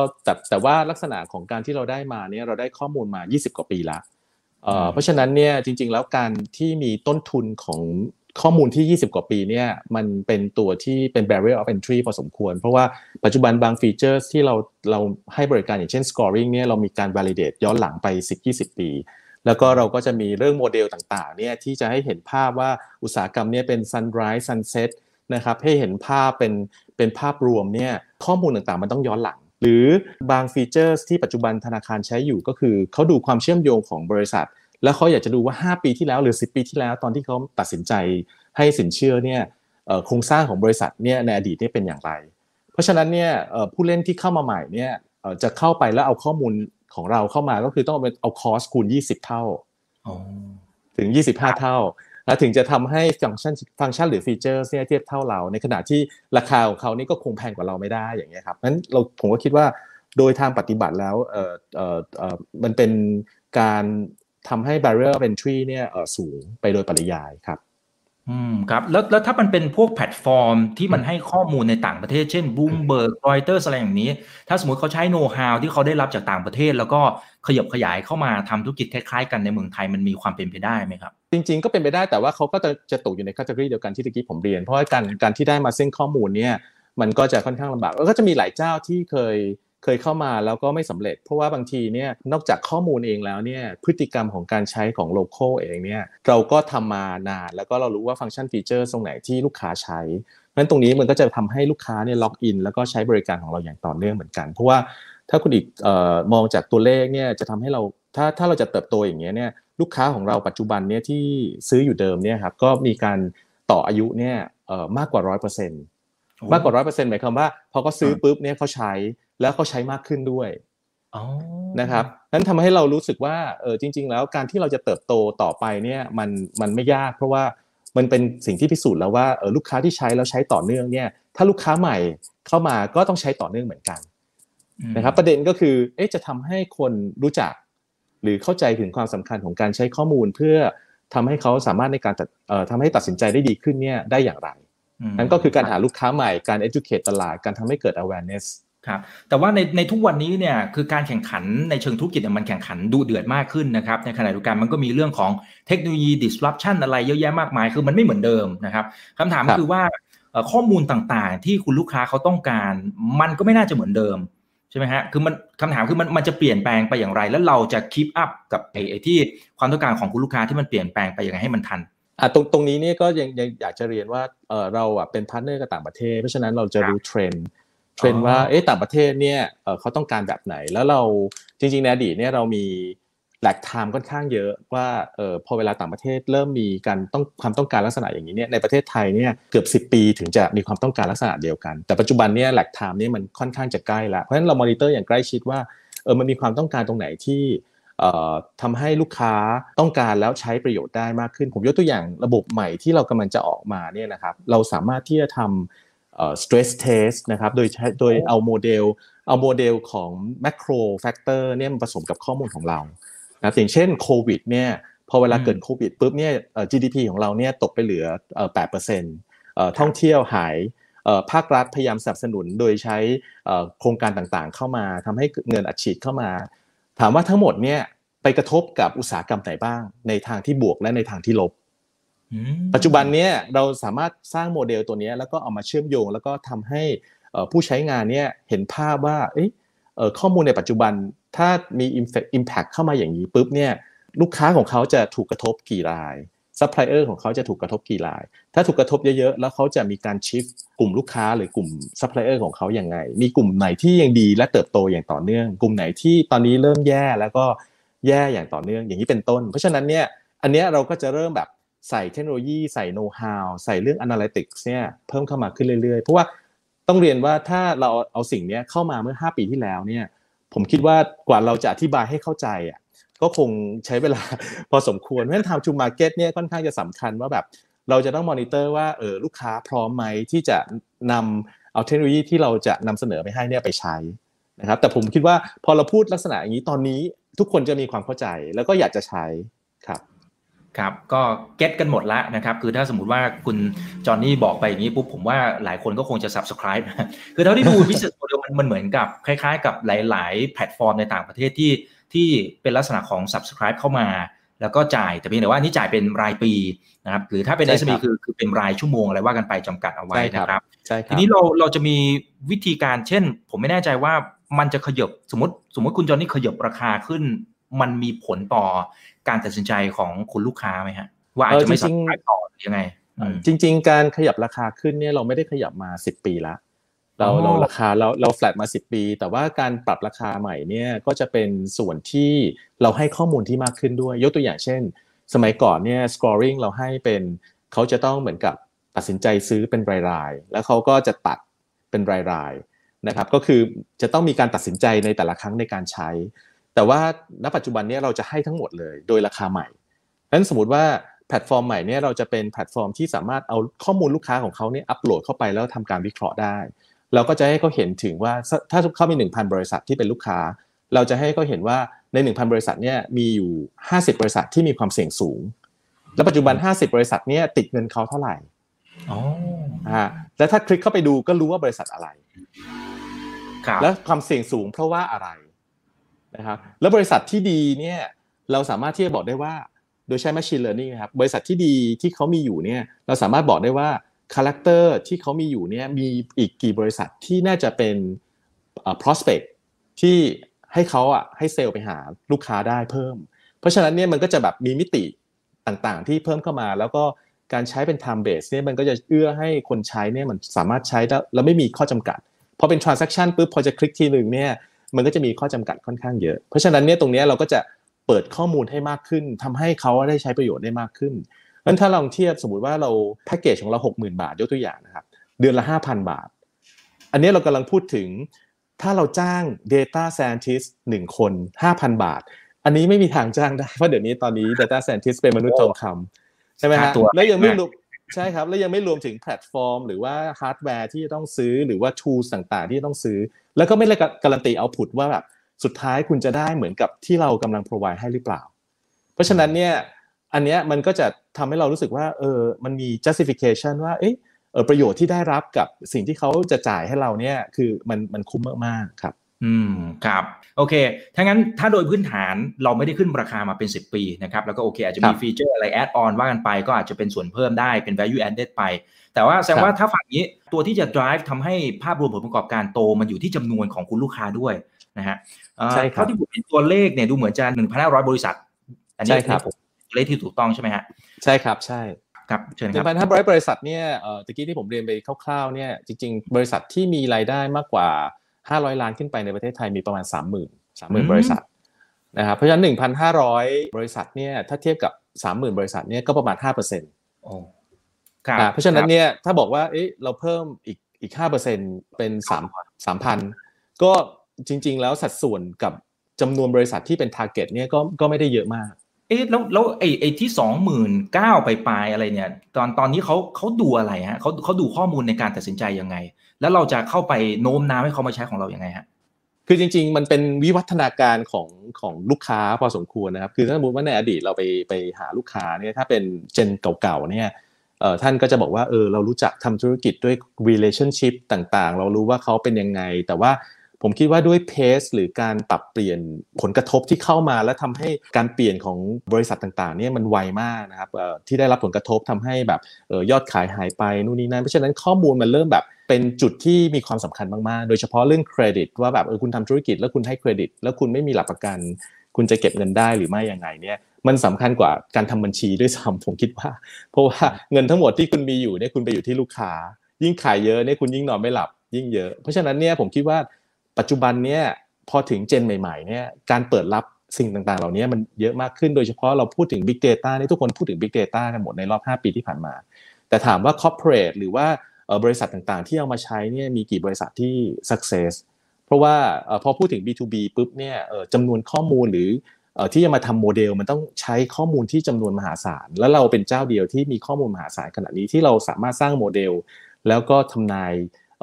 แต่ว่าลักษณะของการที่เราได้มาเนี่ยเราได้ข้อมูลมา20กว่าปีละเพราะฉะนั้นเนี่ยจริงๆแล้วการที่มีต้นทุนของข้อมูลที่20กว่าปีเนี่ยมันเป็นตัวที่เป็น barrier of entry พอสมควรเพราะว่าปัจจุบันบางฟีเจอร์ที่เราให้บริการอย่างเช่น scoring เนี่ยเรามีการ validate ย้อนหลังไป 10-20 ปีแล้วก็เราก็จะมีเรื่องโมเดลต่างๆเนี่ยที่จะให้เห็นภาพว่าอุตสาหกรรมเนี่ยเป็น sunrise sunsetนะครับให้เห็นภาพเป็นภาพรวมเนี่ยข้อมูลต่างๆมันต้องย้อนหลังหรือบางฟีเจอร์ที่ปัจจุบันธนาคารใช้อยู่ก็คือเขาดูความเชื่อมโยงของบริษัทแล้วเขาอยากจะดูว่า5ปีที่แล้วหรือ10ปีที่แล้วตอนที่เขาตัดสินใจให้สินเชื่อเนี่ยโครงสร้างของบริษัทเนี่ยในอดีตเนี่ยเป็นอย่างไรเพราะฉะนั้นเนี่ยผู้เล่นที่เข้ามาใหม่เนี่ยจะเข้าไปแล้วเอาข้อมูลของเราเข้ามาก็คือต้องเอาคอสคูณ20เท่าถึง25เท่าแล้วถึงจะทำให้ฟังก์ชันหรือฟีเจอร์เนี่ยเทียบเท่าเราในขณะที่ราคาของเขานี่ก็คงแพงกว่าเราไม่ได้อย่างเงี้ยครับงั้นผมก็คิดว่าโดยทางปฏิบัติแล้วมันเป็นการทำให้ barrier of entry เนี่ยสูงไปโดยปริยายครับครับแล้วถ้ามันเป็นพวกแพลตฟอร์มที่มันให้ข้อมูลในต่างประเทศเช่น Bloomberg Reuters อะไรอย่างนี้ถ้าสมมุติเขาใช้ know-how ที่เขาได้รับจากต่างประเทศแล้วก็ขยับขยายเข้ามาทำธุรกิจคล้ายๆกันในเมืองไทยมันมีความเป็นไปได้ไหมครับจริงๆก็เป็นไปได้แต่ว่าเขาก็จะตกอยู่ใน category เดียวกันที่ตะกี้ผมเรียนเพราะว่าการที่ได้มาซึ่งข้อมูลเนี่ยมันก็จะค่อนข้างลำบากแล้วก็จะมีหลายเจ้าที่เคยเข้ามาแล้วก็ไม่สำเร็จเพราะว่าบางทีเนี่ยนอกจากข้อมูลเองแล้วเนี่ยพฤติกรรมของการใช้ของโลคอลเองเนี่ยเราก็ทำมานานแล้วก็เรารู้ว่าฟังก์ชันฟีเจอร์ตรงไหนที่ลูกค้าใช้งั้นตรงนี้มันก็จะทำให้ลูกค้าเนี่ยล็อกอินแล้วก็ใช้บริการของเราอย่างต่อเนื่องเหมือนกันเพราะว่าถ้าคุณอีกมองจากตัวเลขเนี่ยจะทำให้เราถ้าเราจะเติบโตอย่างเงี้ยเนี่ยลูกค้าของเราปัจจุบันเนี่ยที่ซื้ออยู่เดิมเนี่ยครับก็มีการต่ออายุเนี่ยมากกว่า 100% มากกว่า 100% หมายความว่าพอเขาซื้อปุ๊บเนี่ยเขาใช้แล้วเขาใช้มากขึ้นด้วยนะครับนั้นทำให้เรารู้สึกว่าจริงๆแล้วการที่เราจะเติบโตต่อไปเนี่ยมันไม่ยากเพราะว่ามันเป็นสิ่งที่พิสูจน์แล้วว่าลูกค้าที่ใช้แล้วใช้ต่อเนื่องเนี่ยถ้าลูกค้าใหม่เข้ามาก็ต้องใช้ต่อเนื่องเหมือนกันนะครับประเด็นก็คือจะทำให้คนรู้จักหรือเข้าใจถึงความสำคัญของการใช้ข้อมูลเพื่อทำให้เขาสามารถในการทำให้ตัดสินใจได้ดีขึ้นเนี่ยได้อย่างไรนั่นก็คือการหาลูกค้าใหม่การ educate ตลาดการทำให้เกิด awarenessครับแต่ว่าในทุกวันนี้เนี่ยคือการแข่งขันในเชิงธุรกิจมันแข่งขันดุเดือดมากขึ้นนะครับในขณะเดียวกันมันก็มีเรื่องของเทคโนโลยี disruption อะไรเยอะแยะมากมายคือมันไม่เหมือนเดิมนะครับคำถามคือว่าข้อมูลต่างๆที่คุณลูกค้าเขาต้องการมันก็ไม่น่าจะเหมือนเดิมใช่ไหมฮะคือมันคำถามคือมันจะเปลี่ยนแปลงไปอย่างไรแล้วเราจะ keep up กับไอ้ที่ความต้องการของคุณลูกค้าที่มันเปลี่ยนแปลงไปยังไงให้มันทันตรงนี้เนี่ยก็ยังอยากจะเรียนว่าเราเป็นพาร์ทเนอร์กับต่างประเทศเพราะฉะนั้นเราจะรู้เทรนด์ว่าต่างประเทศเนี่ยเขาต้องการแบบไหนแล้วเราจริงๆในอดีตเนี่ยเรามี แลกไทม์ค่อนข้างเยอะว่าพอเวลาต่างประเทศเริ่มมีการต้องความต้องการลักษณะอย่างนี้เนี่ยในประเทศไทยเนี่ยเกือบ10ปีถึงจะมีความต้องการลักษณะเดียวกันแต่ปัจจุบันเนี่ยแลกไทม์เนี่ยมันค่อนข้างจะใกล้ละเพราะฉะนั้นเรามอนิเตอร์อย่างใกล้ชิดว่ามันมีความต้องการตรงไหนที่ทำให้ลูกค้าต้องการแล้วใช้ประโยชน์ได้มากขึ้นผมยกตัวอย่างระบบใหม่ที่เรากำลังจะออกมาเนี่ยนะครับเราสามารถที่จะทำstress test นะครับโดยเอาโมเดลของ macro factor เนี่ยผสมกับข้อมูลของเรานะอย่างเช่นโควิดเนี่ยพอเวลาเกิดโควิดปุ๊บเนี่ย GDP ของเราเนี่ยตกไปเหลือ 8% ท่องเที่ยวหายภาครัฐพยายามสนับสนุนโดยใช้โครงการต่างๆเข้ามาทำให้เงินอัดฉีดเข้ามาถามว่าทั้งหมดเนี่ยไปกระทบกับอุตสาหกรรมไหนบ้างในทางที่บวกและในทางที่ลบปัจจุบันเนี่ยเราสามารถสร้างโมเดลตัวนี้แล้วก็เอามาเชื่อมโยงแล้วก็ทำให้ผู้ใช้งานเนี่ยเห็นภาพว่าข้อมูลในปัจจุบันถ้ามีอิมแพคเข้ามาอย่างนี้ปุ๊บเนี่ยลูกค้าของเขาจะถูกกระทบกี่รายซัพพลายเออร์ของเขาจะถูกกระทบกี่รายถ้าถูกกระทบเยอะๆแล้วเขาจะมีการชิฟต์กลุ่มลูกค้าหรือกลุ่มซัพพลายเออร์ของเขาอย่างไรมีกลุ่มไหนที่ยังดีและเติบโตอย่างต่อเนื่องกลุ่มไหนที่ตอนนี้เริ่มแย่แล้วก็แย่อย่างต่อเนื่องอย่างนี้เป็นต้นเพราะฉะนั้นเนี่ยอันนี้เราก็จะเริ่มแบบใส่เทคโนโลยีใส่โน้ตฮาวใส่เรื่องแอนาลิติกส์เนี่ยเพิ่มเข้ามาขึ้นเรื่อยๆเพราะว่าต้องเรียนว่าถ้าเราเอาสิ่งนี้เข้ามาเมื่อ5ปีที่แล้วเนี่ยผมคิดว่ากว่าเราจะอธิบายให้เข้าใจอ่ะก็คงใช้เวลาพอสมควรเพราะฉะนั้น Time to Market เนี่ยค่อนข้างจะสำคัญว่าแบบเราจะต้องมอนิเตอร์ว่าลูกค้าพร้อมไหมที่จะนำเอาเทคโนโลยีที่เราจะนำเสนอไปให้เนี่ยไปใช้นะครับแต่ผมคิดว่าพอเราพูดลักษณะอย่างนี้ตอนนี้ทุกคนจะมีความเข้าใจแล้วก็อยากจะใช้ครับครับก็เก็ตกันหมดละนะครับคือถ้าสมมุติว่าคุณจอห์นนี่บอกไปอย่างนี้ปุ๊บผมว่าหลายคนก็คงจะ Subscribe คือเท่าที่ดู Business Model มันเหมือนกับคล้ายๆกับหลายๆแพลตฟอร์มในต่างประเทศที่เป็นลักษณะของ Subscribe เข้ามาแล้วก็จ่ายแต่เพียงแต่ว่านี่จ่ายเป็นรายปีนะครับหรือถ้าเป็น SME คือเป็นรายชั่วโมงอะไรว่ากันไปจำกัดเอาไว้นะครับทีนี้เราจะมีวิธีการเช่นผมไม่แน่ใจว่ามันจะขยับสมมติคุณจอห์นนี่ขยับราคาขึ้นมันมีผลต่อการตัดสินใจของคุณลูกค้าไหมฮะว่าอาจจะไม่สามารถต่อยังไงจริงๆการขยับราคาขึ้นเนี่ยเราไม่ได้ขยับมา10ปีละเราราคาเราแฟลตมา10ปีแต่ว่าการปรับราคาใหม่เนี่ยก็จะเป็นส่วนที่เราให้ข้อมูลที่มากขึ้นด้วยยกตัวอย่างเช่นสมัยก่อนเนี่ย scoring เราให้เป็นเขาจะต้องเหมือนกับตัดสินใจซื้อเป็นรายๆแล้วเขาก็จะตัดเป็นรายๆนะครับก็คือจะต้องมีการตัดสินใจในแต่ละครั้งในการใช้แต่ว่าณปัจจุบันนี้เราจะให้ทั้งหมดเลยโดยราคาใหม่เพราะฉะนั้นสมมุติว่าแพลตฟอร์มใหม่เนี่ยเราจะเป็นแพลตฟอร์มที่สามารถเอาข้อมูลลูกค้าของเขาเนี่ยอัปโหลดเข้าไปแล้วทำการวิเคราะห์ได้เราก็จะให้เขาเห็นถึงว่าถ้าเขามี 1,000 บริษัทที่เป็นลูกค้าเราจะให้เขาเห็นว่าใน 1,000 บริษัทเนี่ยมีอยู่50บริษัทที่มีความเสี่ยงสูงและปัจจุบัน50บริษัทเนี่ยติดเงินเขาเท่าไหร่แล้วถ้าคลิกเข้าไปดูก็รู้ว่าบริษัทอะไรและความเสี่ยงสูงเพราะว่าอะไรนะครับแล้วบริษัทที่ดีเนี่ยเราสามารถที่จะบอกได้ว่าโดยใช้ machine learning นะครับบริษัทที่ดีที่เขามีอยู่เนี่ยเราสามารถบอกได้ว่าคาแรคเตอร์ที่เขามีอยู่เนี่ยมีอีกกี่บริษัทที่น่าจะเป็นprospect ที่ให้เขาให้เซลล์ไปหาลูกค้าได้เพิ่มเพราะฉะนั้นเนี่ยมันก็จะแบบมีมิติต่างๆที่เพิ่มเข้ามาแล้วก็การใช้เป็น time base เนี่ยมันก็จะเอื้อให้คนใช้เนี่ยมันสามารถใช้แล้วไม่มีข้อจำกัดพอเป็น transaction ปุ๊บพอจะคลิกทีนึงเนี่ยมันก็จะมีข้อจำกัดค่อนข้างเยอะเพราะฉะนั้นเนี่ยตรงนี้เราก็จะเปิดข้อมูลให้มากขึ้นทำให้เขาได้ใช้ประโยชน์ได้มากขึ้นงั้นถ้าลองเทียบสมมุติว่าเราแพ็คเกจของเรา 60,000 บาทยกตัวอย่างนะครับเดือนละ 5,000 บาทอันนี้เรากำลังพูดถึงถ้าเราจ้าง data scientist 1 คน 5,000 บาทอันนี้ไม่มีทางจ้างได้เพราะเดี๋ยวนี้ตอนนี้ data scientist เป็นมนุษย์ทองคำใช่ไหมฮะแล้วยังไม่รวมใช่ครับแล้วยังไม่รวมถึงแพลตฟอร์มหรือว่าฮาร์ดแวร์ที่ต้องซื้อหรือว่า tools ต่างๆที่ต้องซื้อแล้วก็ไม่ได้การันตีเอาท์พุตว่าแบบสุดท้ายคุณจะได้เหมือนกับที่เรากำลัง provide ให้หรือเปล่าเพราะฉะนั้นเนี่ยอันเนี้ยมันก็จะทำให้เรารู้สึกว่ามันมี justification ว่าประโยชน์ที่ได้รับกับสิ่งที่เขาจะจ่ายให้เราเนี่ยคือมันคุ้มมากๆครับครับโอเคถ้างั้นถ้าโดยพื้นฐานเราไม่ได้ขึ้นราคามาเป็น10ปีนะครับแล้วก็โอเคอาจจะมีฟีเจอร์อะไรแอดออนว่ากันไปก็อาจจะเป็นส่วนเพิ่มได้เป็น value added ไปแต่ว่าแสดงว่าถ้าฝั่งนี้ตัวที่จะ drive ทำให้ภาพรวมผลประกอบการโตมันอยู่ที่จำนวนของคุณลูกค้าด้วยนะฮะเท่าที่ผมเห็นตัวเลขเนี่ยดูเหมือนจะ 1,500 บริษัทอันนี้เลขที่ถูกต้องใช่ไหมฮะใช่ครับใช่ครับเชิญครับ 1,500 บริษัทเนี่ยตะกี้ที่ผมเรียนไปคร่าวๆเนี่ยจริงๆบริษัทที่มีรายได้มากกว่า500 ล้านขึ้นไปในประเทศไทยมีประมาณ 30,000 บริษัท นะครับเพราะฉะนั้น 1,500 บริษัทเนี่ยถ้าเทียบกับ 30,000 บริษัทเนี่ยก็ประมาณ 5% อ๋อครับเพราะฉะนั้นเนี่ยถ้าบอกว่าเอ๊ะเราเพิ่มอีก 5% เป็น 3,000 ก็จริงๆแล้วสัดส่วนกับจำนวนบริษัทที่เป็น target เนี่ยก็ไม่ได้เยอะมากเอ๊ะแล้วไอ้ที่ 29,000 ไปๆอะไรเนี่ยตอนนี้เค้าดูอะไรฮะเค้าดูข้อมูลในการตัดสินใจยังไงแล้วเราจะเข้าไปโน้มน้าวให้เค้ามาใช้ของเรายังไงฮะคือจริงๆมันเป็นวิวัฒนาการของลูกค้าพอสมควรนะครับคือถ้าสมมุติว่าในอดีตเราไปหาลูกค้าเนี่ยถ้าเป็นเจนเก่าๆเนี่ยท่านก็จะบอกว่าเรารู้จักทำธุรกิจด้วย relationship ต่างๆเรารู้ว่าเขาเป็นยังไงแต่ว่าผมคิดว่าด้วยเพสหรือการปรับเปลี่ยนผลกระทบที่เข้ามาและทำให้การเปลี่ยนของบริษัทต่างๆเนี่ยมันไวมากนะครับที่ได้รับผลกระทบทำให้แบบยอดขายหายไปนู่นนี่นั่นเพราะฉะนั้นข้อมูลมันเริ่มแบบเป็นจุดที่มีความสำคัญมากๆโดยเฉพาะเรื่องเครดิตว่าแบบคุณทำธุรกิจแล้วคุณให้เครดิตแล้วคุณไม่มีหลักประกันคุณจะเก็บเงินได้หรือไม่ยังไงเนี่ยมันสำคัญกว่าการทำบัญชีด้วยซ้ำผมคิดว่าเพราะว่าเงินทั้งหมดที่คุณมีอยู่เนี่ยคุณไปอยู่ที่ลูกค้ายิ่งขายเยอะเนี่ยคุณยิ่งนอนไม่หลับยิ่งเยอะเพราะฉะนั้นเนี่ยผมคิดว่าปัจจุบันเนี่ยพอถึงเจนใหม่ๆเนี่ยการเปิดรับสิ่งต่างๆเหล่านี้มันเยอะมากขึ้นโดยเฉพาะเราพูดถึง Big Data นี่ทุกคนพูดถึง Big Data กันหมดในรอบ5ปีที่ผ่านมาแต่ถามว่า Corporate หรือว่าบริษัทต่างๆที่เอามาใช้เนี่ยมีกี่บริษัทที่ success เพราะว่าพอพูดถึง B2B ปุ๊บเนี่ยจำนวนข้อมูลหรือที่จะมาทำโมเดลมันต้องใช้ข้อมูลที่จำนวนมหาศาลแล้วเราเป็นเจ้าเดียวที่มีข้อมูลมหาศาลขณะนี้ที่เราสามารถสร้างโมเดลแล้วก็ทำนาย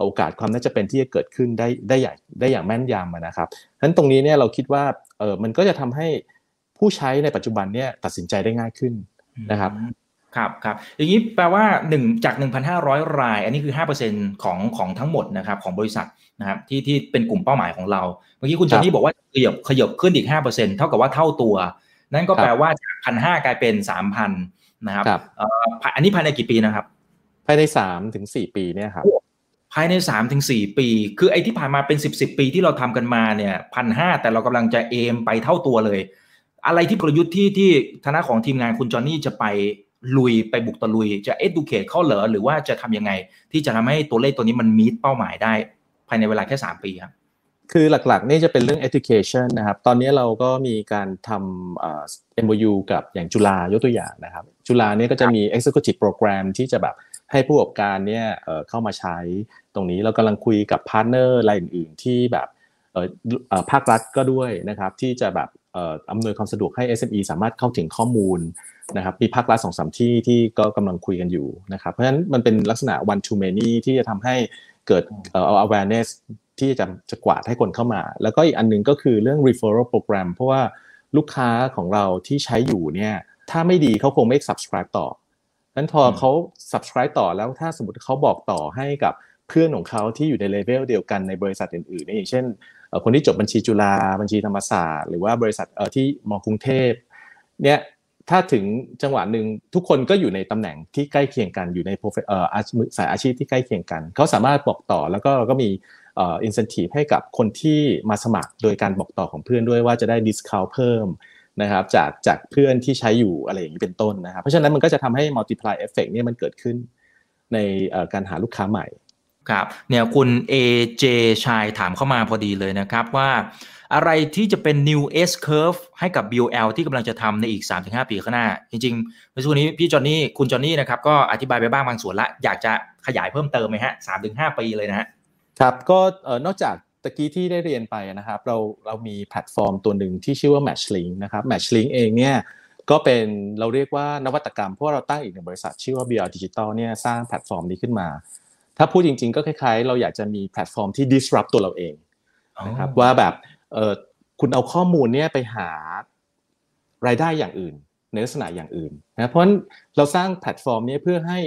โอกาสความน่าจะเป็นที่จะเกิดขึ้นได้อย่างแม่นยำนะครับฉะนั้นตรงนี้เนี่ยเราคิดว่ามันก็จะทำให้ผู้ใช้ในปัจจุบันเนี่ยตัดสินใจได้ง่ายขึ้นนะครับครับอย่างนี้แปลว่า1จาก 1,500 รายอันนี้คือ 5% ของทั้งหมดนะครับของบริษัทนะครับที่เป็นกลุ่มเป้าหมายของเราเมื่อกี้คุณจอนี่บอกว่าขยับขึ้นอีก 5% เท่ากับว่าเท่าตัวนั่นก็แปลว่าจาก 1,500 กลายเป็น 3,000 นะครับอันนี้ภายในกี่ปีนะครับภายใน 3-4 ปีเนี่ยครับภายใน 3-4 ปีคือไอ้ที่ผ่านมาเป็น10ปีที่เราทำกันมาเนี่ย 1,500 แต่เรากำลังจะเอมไปเท่าตัวเลยอะไรที่กลยุทธ์ที่ทางของทีมงานคุณจอนี่จะไปลุยไปบุกตะลุยจะ educate เข้าเหรอหรือว่าจะทำยังไงที่จะทำให้ตัวเลขตัวนี้มัน meet เป้าหมายได้ภายในเวลาแค่3ปีครับคือหลักๆนี่จะเป็นเรื่อง education นะครับตอนนี้เราก็มีการทำ MOU กับอย่างจุฬายกตัวอย่างนะครับจุฬาเนี่ยก็จะมี executive program ที่จะแบบให้ผู้ประกอบการเนี่ยเข้ามาใช้ตรงนี้เรากำลังคุยกับ partner รายอื่นๆที่แบบภาครัฐก็ด้วยนะครับที่จะแบบอำนวยความสะดวกให้ SME สามารถเข้าถึงข้อมูลนะครับมีภาครัฐ 2-3 ที่ที่ก็กำลังคุยกันอยู่นะครับเพราะฉะนั้นมันเป็นลักษณะ one to many ที่จะทำให้เกิดawareness ที่จะกวาดให้คนเข้ามาแล้วก็อีกอันนึงก็คือเรื่อง referral program เพราะว่าลูกค้าของเราที่ใช้อยู่เนี่ยถ้าไม่ดีเขาคงไม่ subscribe ต่อนั้นพอเขา subscribe ต่อแล้วถ้าสมมุติเขาบอกต่อให้กับเพื่อนของเขาที่อยู่ในเลเวลเดียวกันในบริษัทอื่นๆอย่างเช่นคนที่จบบัญชีจุฬาบัญชีธรรมศาสตร์หรือว่าบริษัทที่ม.กรุงเทพเนี่ยถ้าถึงจังหวะนึงทุกคนก็อยู่ในตำแหน่งที่ใกล้เคียงกันอยู่ในสายอาชีพที่ใกล้เคียงกันเขาสามารถบอกต่อแล้วก็เราก็มีincentive ให้กับคนที่มาสมัครโดยการบอกต่อของเพื่อนด้วยว่าจะได้ discount เพิ่มนะครับจากเพื่อนที่ใช้อยู่อะไรอย่างนี้เป็นต้นนะครับเพราะฉะนั้นมันก็จะทำให้ multiply effect เนี่ยมันเกิดขึ้นในการหาลูกค้าใหม่ครับเนี่ยคุณ AJ ชายถามเข้ามาพอดีเลยนะครับว่าอะไรที่จะเป็น new S curve ให้กับ BOL ที่กำลังจะทำในอีก 3-5 ปีข้างหน้าจริงๆเมื่อสักครู่นี้พี่จอนนี่คุณจอนนี่นะครับก็อธิบายไปบ้างบางส่วนละอยากจะขยายเพิ่มเติมไหมฮะ 3-5 ปีเลยนะฮะครับก็นอกจากตะกี้ที่ได้เรียนไปนะครับเรามีแพลตฟอร์มตัวหนึ่งที่ชื่อว่า Matchlink นะครับ Matchlink เองเนี่ยก็เป็นเราเรียกว่านวัตกรรมเพราะเราตั้งอีกหนึ่งบริษัทชื่อว่า BR Digital เนี่ยสร้างแพลตฟอร์มนี้ขึ้นมาถ้าพูดจริงๆก็คล้ายๆเราอยากจะมีแพลตฟอร์มที่ disrupt ตัวเราเองนะครับว่าแบบคุณเอาข้อมูลเนี่ยไปหารายได้อย่างอื่นในลักษณะอย่างอื่นนะเพราะฉะนั้นเราสร้างแพลตฟอร์มนี้เพื่อให้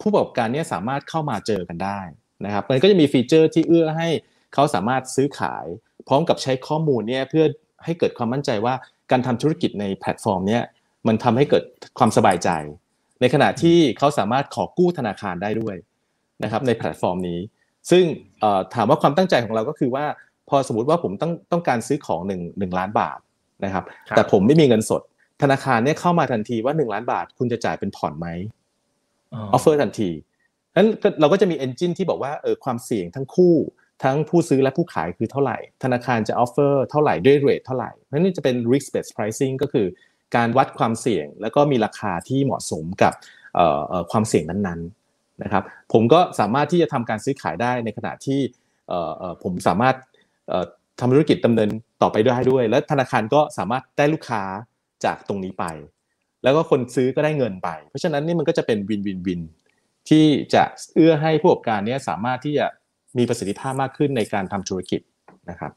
ผู้ประกอบการเนี่ยสามารถเข้ามาเจอกันได้นะครับมันก็จะมีฟีเจอร์ที่เอื้อให้เขาสามารถซื้อขายพร้อมกับใช้ข้อมูลเนี่ยเพื่อให้เกิดความมั่นใจว่าการทำธุรกิจในแพลตฟอร์มเนี่ยมันทำให้เกิดความสบายใจในขณะที่เขาสามารถขอกู้ธนาคารได้ด้วยนะครับในแพลตฟอร์มนี้ซึ่งถามว่าความตั้งใจของเราก็คือว่าพอสมมุติว่าผมต้องการซื้อของ1ล้านบาทนะครับแต่ผมไม่มีเงินสดธนาคารเนี่ยเข้ามาทันทีว่า1ล้านบาทคุณจะจ่ายเป็นผ่อนไหมออฟเฟอร์ทันทีงั้นเราก็จะมีเอนจินที่บอกว่าความเสี่ยงทั้งคู่ ทั้งผู้ซื้อและผู้ขายคือเท่าไหร่ธนาคารจะออฟเฟอร์เท่าไหร่ด้วยเรทเท่าไหร่เพราะนี่จะเป็น risk based pricing ก็คือการวัดความเสี่ยงแล้วก็มีราคาที่เหมาะสมกับความเสี่ยงนั้นๆนะครับผมก็สามารถที่จะทำการซื้อขายได้ในขณะที่ผมสามารถทำธุรกิจดำเนินต่อไปได้ด้วยและธนาคารก็สามารถได้ลูกค้าจากตรงนี้ไปแล้วก็คนซื้อก็ได้เงินไปเพราะฉะนั้นนี่มันก็จะเป็นวินวินวินที่จะเอื้อให้ผู้ประกอบการเนี่ยสามารถที่จะมีประสิทธิภาพมากขึ้นในการทำธุรกิจนะครับ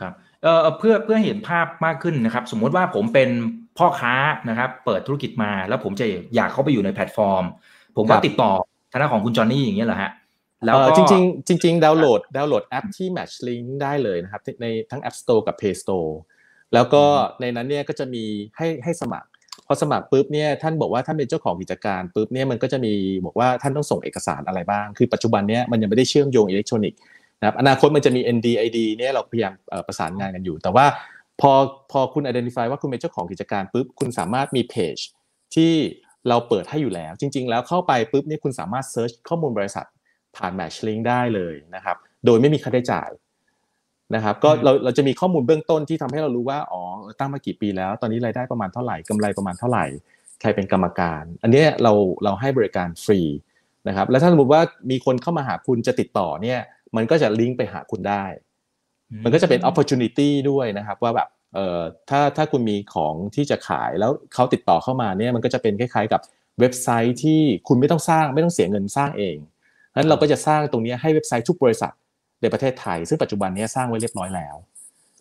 ครับเพื่อเห็นภาพมากขึ้นนะครับสมมติว่าผมเป็นพ่อค้านะครับเปิดธุรกิจมาแล้วผมจะอยากเข้าไปอยู่ในแพลตฟอร์มผมก็ติดต่อทางด้านของคุณจอห์นนี่อย่างเงี้ยเหรอฮะแล้วก็จริงๆดาวน์โหลดแอปที่ Matchlink ได้เลยนะครับในทั้ง App Store กับ Play Store แล้วก็ในนั้นเนี่ยก็จะมีให้สมัครพอสมัครปุ๊บเนี่ยท่านบอกว่าท่านเป็นเจ้าของกิจการปุ๊บเนี่ยมันก็จะมีบอกว่าท่านต้องส่งเอกสารอะไรบ้างคือปัจจุบันเนี่ยมันยังไม่ได้เชื่อมโยงอิเล็กทรอนิกส์นะครับอนาคตมันจะมี NDID เนี่ยเราพยายามประสานงานกันอยู่แต่ว่าพอคุณ identify ว่าคุณเป็นเจ้าของกิจการปุ๊บคุณสามารถมีเพจที่เราเปิดให้อยู่แล้วจริงๆแล้วเข้าไปปุ๊บเนี่ยคุณสามารถ search ข้อมูลบริษัทผ่าน Matchlink ได้เลยนะครับโดยไม่มีค่าใช้จ่ายนะครับก็เราจะมีข้อมูลเบื้องต้นที่ทำให้เรารู้ว่าอ๋อตั้งมากี่ปีแล้วตอนนี้รายได้ประมาณเท่าไหร่กำไรประมาณเท่าไหร่ใครเป็นกรรมการอันนี้เราให้บริการฟรีนะครับแล้วถ้าสมมติว่ามีคนเข้ามาหาคุณจะติดต่อเนี่ยมันก็จะลิงก์ไปหาคุณได้มันก็จะเป็น opportunity ด้วยนะครับว่าแบบถ้าคุณมีของที่จะขายแล้วเขาติดต่อเข้ามาเนี่ยมันก็จะเป็นคล้ายๆกับเว็บไซต์ที่คุณไม่ต้องสร้างไม่ต้องเสียเงินสร้างเองงั้นเราก็จะสร้างตรงนี้ให้เว็บไซต์ทุกบริษัทในประเทศไทยซึ่งปัจจุบันนี้สร้างไว้เรียบร้อยแล้ว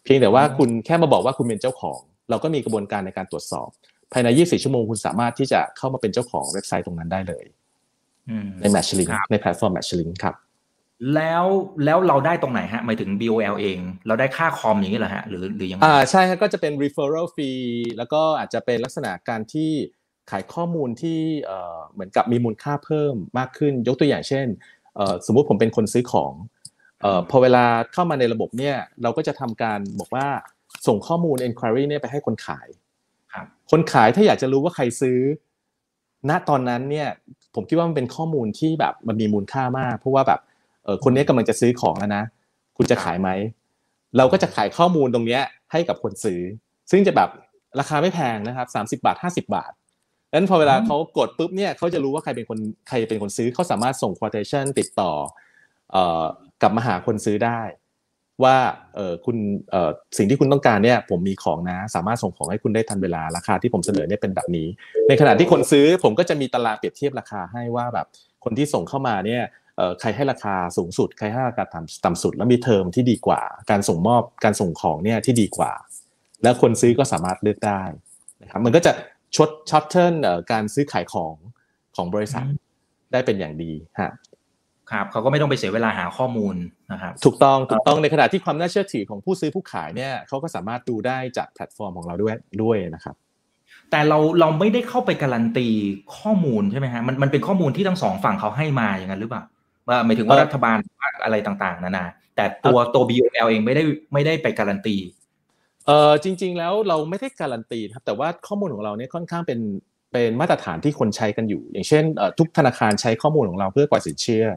เพียงแต่ว่าคุณแค่มาบอกว่าคุณเป็นเจ้าของเราก็มีกระบวนการในการตรวจสอบภายใน24ชั่วโมงคุณสามารถที่จะเข้ามาเป็นเจ้าของเว็บไซต์ตรงนั้นได้เลยใน Matchlink ในแพลตฟอร์ม Matchlink ครับแล้วเราได้ตรงไหนฮะหมายถึง BOL เองเราได้ค่าคอมอย่างนี้เหรอฮะหรือยังไงใช่ฮะก็จะเป็น referral fee แล้วก็อาจจะเป็นลักษณะการที่ขายข้อมูลที่เหมือนกับมีมูลค่าเพิ่มมากขึ้นยกตัวอย่างเช่นสมมุติผมเป็นคนซื้อของพอเวลาเข้ามาในระบบเนี่ยเราก็จะทำการบอกว่าส่งข้อมูล inquiry เนี่ยไปให้คนขายครับคนขายถ้าอยากจะรู้ว่าใครซื้อณตอนนั้นเนี่ยผมคิดว่ามันเป็นข้อมูลที่แบบมันมีมูลค่ามากเพราะว่าแบบคนนี้กำลังจะซื้อของแล้วนะคุณจะขายไหมเราก็จะขายข้อมูลตรงนี้ให้กับคนซื้อซึ่งจะแบบราคาไม่แพงนะครับ30 บาท 50 บาทดังนั้นพอเวลาเขากดปุ๊บเนี่ยเขาจะรู้ว่าใครเป็นคนซื้อเขาสามารถส่ง quotation ติดต่อกลับมาหาคนซื้อได้ว่าคุณสิ่งที่คุณต้องการเนี่ยผมมีของนะสามารถส่งของให้คุณได้ทันเวลาราคาที่ผมเสนอเนี่ยเป็นแบบนี้ในขณะที่คนซื้อผมก็จะมีตารางเปรียบเทียบราคาให้ว่าแบบคนที่ส่งเข้ามาเนี่ยใครให้ราคาสูงสุดใครให้ราคาต่ำสุดแล้วมีเทอมที่ดีกว่าการส่งมอบการส่งของเนี่ยที่ดีกว่าแล้วคนซื้อก็สามารถเลือกได้นะครับมันก็จะช็อตเทิร์นการซื้อขายของบริษัทได้เป็นอย่างดีฮะครับเขาก็ไม่ต้องไปเสียเวลาหาข้อมูลนะครับถูกต้องในขณะที่ความน่าเชื่อถือของผู้ซื้อผู้ขายเนี่ยเขาก็สามารถดูได้จากแพลตฟอร์มของเราด้วยนะครับแต่เราไม่ได้เข้าไปการันตีข้อมูลใช่ไหมฮะมันเป็นข้อมูลที่ทั้งสองฝั่งเขาให้มาอย่างนั้นหรือเปล่าหมายถึงว่ารัฐบาลอะไรต่างๆนานาแต่ตัว BOL เองไม่ได้ไปการันตีจริงๆแล้วเราไม่ได้การันตีครับแต่ว่าข้อมูลของเราเนี่ยค่อนข้างเป็นมาตรฐานที่คนใช้กันอยู่อย่างเช่นทุกธนาคารใช้ข้อมูลของเราเพื่อกว่าสินเชื่อ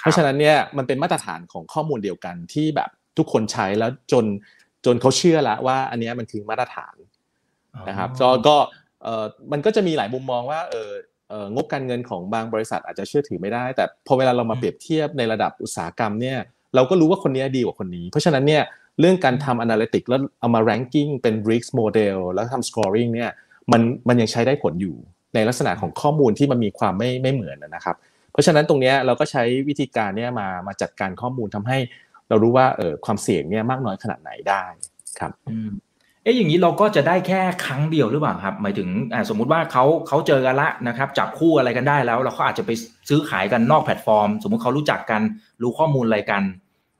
เพราะฉะนั้นเนี่ยมันเป็นมาตรฐานของข้อมูลเดียวกันที่แบบทุกคนใช้แล้วจนเขาเชื่อละว่าอันนี้มันคือมาตรฐานนะครับก็มันก็จะมีหลายมุมมองว่างบการเงินของบางบริษัทอาจจะเชื่อถือไม่ได้แต่พอเวลาเรามาเปรียบเทียบในระดับอุตสาหกรรมเนี่ยเราก็รู้ว่าคนนี้ดีกว่าคนนี้เพราะฉะนั้นเนี่ยเรื่องการทำ analytics แล้วเอามา ranking เป็น risk model แล้วทำ scoring เนี่ยมันยังใช้ได้ผลอยู่ในลักษณะของข้อมูลที่มันมีความไม่เหมือนนะครับเพราะฉะนั้นตรงนี้เราก็ใช้วิธีการเนี่ยมาจัดการข้อมูลทำให้เรารู้ว่าความเสี่ยงเนี่ยมากน้อยขนาดไหนได้ครับอย่างนี้เราก็จะได้แค่ครั้งเดียวหรือเปล่าครับหมายถึงสมมุติว่าเขาเจอกันละนะครับจับคู่อะไรกันได้แล้วเราก็อาจจะไปซื้อขายกันนอกแพลตฟอร์มสมมุติเขารู้จักกันรู้ข้อมูลอะไรกัน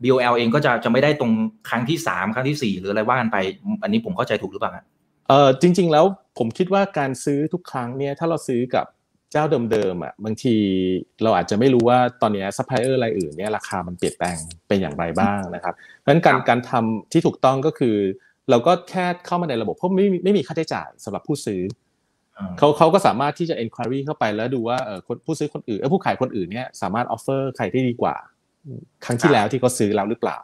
BOL เองก็จะไม่ได้ตรงครั้งที่3ครั้งที่4หรืออะไรว่ากันไปอันนี้ผมเข้าใจถูกหรือเปล่าครับจริงๆแล้วผมคิดว่าการซื้อทุกครั้งเนี่ยถ้าเราซื้อกับเจ้าเดิมๆอ่ะบางทีเราอาจจะไม่รู้ว่าตอนนี้ซัพพลายเออร์รายอื่นเนี่ยราคามันเปลี่ยนแปลงเป็นอย่างไรบ้างนะครับงั้นการทำที่ถูกต้องก็คือเราก็แค่เข้ามาในระบบเพราะไม่มีค่าใช้จ่ายสำหรับผู้ซื้อเขาก็สามารถที่จะ inquiry เข้าไปแล้วดูว่าผู้ซื้อคนอื่นผู้ขายคนอื่นเนี่ยสามารถ offer ใครได้ดีกว่า ครั้งที่แล้วที่เขาซื้อเราหรือเปล่า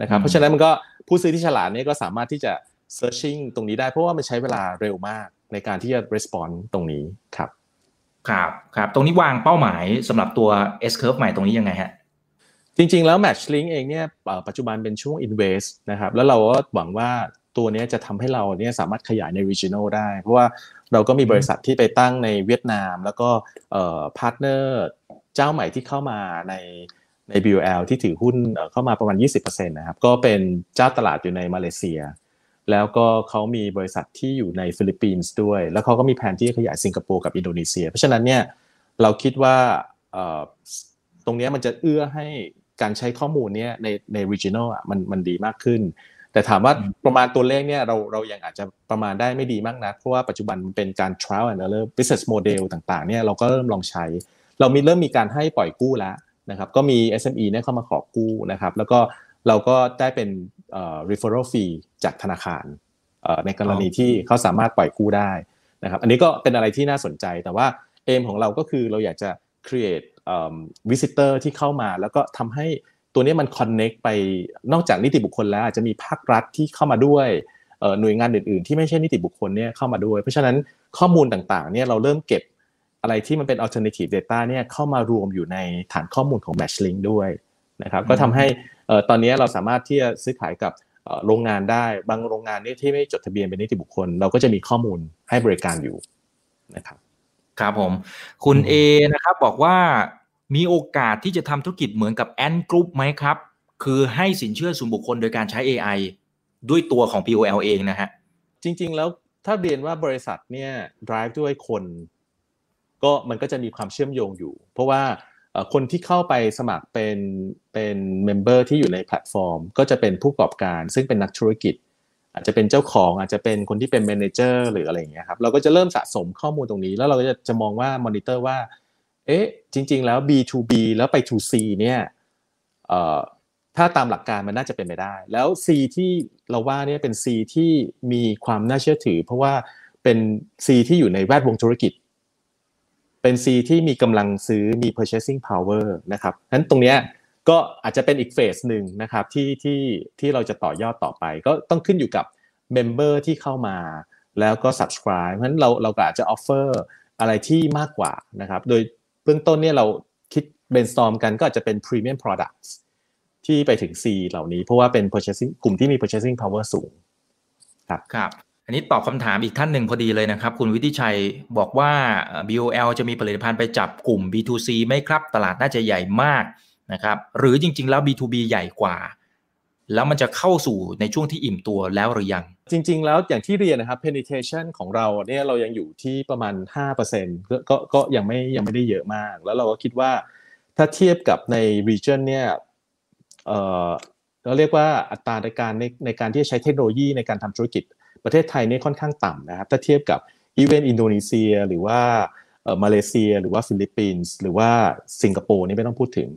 นะครับเพราะฉะนั้นมันก็ผู้ซื้อที่ฉลาดเนี่ยก็สามารถที่จะ searching ตรงนี้ได้เพราะว่ามันใช้เวลาเร็วมากในการที่จะ respond ตรงนี้ครับครับครับตรงนี้วางเป้าหมายสำหรับตัว S curve ใหม่ตรงนี้ยังไงฮะจริงๆแล้ว Matchlink เองเนี่ยปัจจุบันเป็นช่วง invest นะครับแล้วเราก็หวังว่าตัวนี้จะทำให้เราเนี่ยสามารถขยายใน regional ได้เพราะว่าเราก็มีบริษัทที่ไปตั้งในเวียดนามแล้วก็พาร์ทเนอร์เจ้าใหม่ที่เข้ามาใน BOL ที่ถือหุ้นเข้ามาประมาณ 20% นะครับก็เป็นเจ้าตลาดอยู่ในมาเลเซียแล้วก็เขามีบริษัทที่อยู่ในฟิลิปปินส์ด้วยแล้วเขาก็มีแผนที่จะขยายสิงคโปร์กับอินโดนีเซียเพราะฉะนั้นเนี่ยเราคิดว่าตรงนี้มันจะเอื้อให้การใช้ข้อมูลเนี่ยใน regional อ่ะมันดีมากขึ้นแต่ถามว่าประมาณตัวเลขเนี่ยเรายังอาจจะประมาณได้ไม่ดีมากนักเพราะว่าปัจจุบันมันเป็นการ trial and error business model ต่างๆเนี่ยเราก็เริ่มลองใช้เรามีเริ่มมีการให้ปล่อยกู้แล้วนะครับก็มี SME เนี่ยเข้ามาขอกู้นะครับแล้วก็เราก็ได้เป็นreferral fee จากธนาคารในกรณีที่เขาสามารถปล่อยกู้ได้นะครับอันนี้ก็เป็นอะไรที่น่าสนใจแต่ว่าเอมของเราก็คือเราอยากจะ create visitor ที่เข้ามาแล้วก็ทำให้ตัวนี้มัน connect ไปนอกจากนิติบุคคลแล้วอาจจะมีภาครัฐที่เข้ามาด้วยหน่วยงานอื่นๆที่ไม่ใช่นิติบุคคลเนี่ยเข้ามาด้วยเพราะฉะนั้นข้อมูลต่างๆเนี่ยเราเริ่มเก็บอะไรที่มันเป็น alternative data เนี่ยเข้ามารวมอยู่ในฐานข้อมูลของ Matchlink ด้วยนะครับก็ทำให้ตอนนี้เราสามารถที่จะซื้อขายกับโรงงานได้บางโรงงานนี่ที่ไม่จดทะเบียนเป็นนิติบุคคลเราก็จะมีข้อมูลให้บริการอยู่นะครับครับผมคุณ A นะครับบอกว่ามีโอกาสที่จะทำธุรกิจเหมือนกับแอนกรุ๊ปไหมครับคือให้สินเชื่อส่วนบุคคลโดยการใช้ AI ด้วยตัวของ BOL เองนะฮะจริงๆแล้วถ้าเรียนว่าบริษัทเนี่ย drive ด้วยคนก็มันก็จะมีความเชื่อมโยงอยู่เพราะว่าคนที่เข้าไปสมัครเป็นเมมเบอร์ที่อยู่ในแพลตฟอร์มก็จะเป็นผู้ประกอบการซึ่งเป็นนักธุรกิจอาจจะเป็นเจ้าของอาจจะเป็นคนที่เป็นแมเนเจอร์หรืออะไรอย่างเงี้ยครับเราก็จะเริ่มสะสมข้อมูลตรงนี้แล้วเราก็จะมองว่ามอนิเตอร์ว่าเอ๊ะจริงๆแล้ว B2B แล้วไป 2C เนี่ยถ้าตามหลักการมันน่าจะเป็นไปได้แล้ว C ที่เราว่าเนี่ยเป็น C ที่มีความน่าเชื่อถือเพราะว่าเป็น C ที่อยู่ในแวดวงธุรกิจเป็น C ที่มีกำลังซื้อมี purchasing power นะครับงั้นตรงเนี้ยก็อาจจะเป็นอีกเฟสหนึ่งนะครับที่เราจะต่อยอดต่อไปก็ต้องขึ้นอยู่กับ member ที่เข้ามาแล้วก็ subscribe งั้นเราก็อาจจะ offer อะไรที่มากกว่านะครับโดยเบื้องต้นเนี่ยเราคิด brainstorm กันก็อาจจะเป็น premium products ที่ไปถึง C เหล่านี้เพราะว่าเป็น purchasing กลุ่มที่มี purchasing power สูงครับครับอันนี้ตอบคำถามอีกท่านหนึ่งพอดีเลยนะครับคุณวิทิชัยบอกว่า BOL จะมีผลิตภัณฑ์ไปจับกลุ่ม B2C ไหมครับตลาดน่าจะใหญ่มากนะครับหรือจริงๆแล้ว B2B ใหญ่กว่าแล้วมันจะเข้าสู่ในช่วงที่อิ่มตัวแล้วหรือยังจริงๆแล้วอย่างที่เรียนนะครับ penetration ของเราเนี่ยเรายังอยู่ที่ประมาณ 5% ก็ยังไม่ได้เยอะมากแล้วเราก็คิดว่าถ้าเทียบกับใน region เนี่ยเราเรียกว่าอัตราในการที่จะใช้เทคโนโลยีในการทำธุรกิจประเทศไทยนี่ค่อนข้างต่ำนะครับถ้าเทียบกับอีเวนต์อินโดนีเซียหรือว่ามาเลเซียหรือว่าฟิลิปปินส์หรือว่าสิงคโปร์นี่ไม่ต้องพูดถึง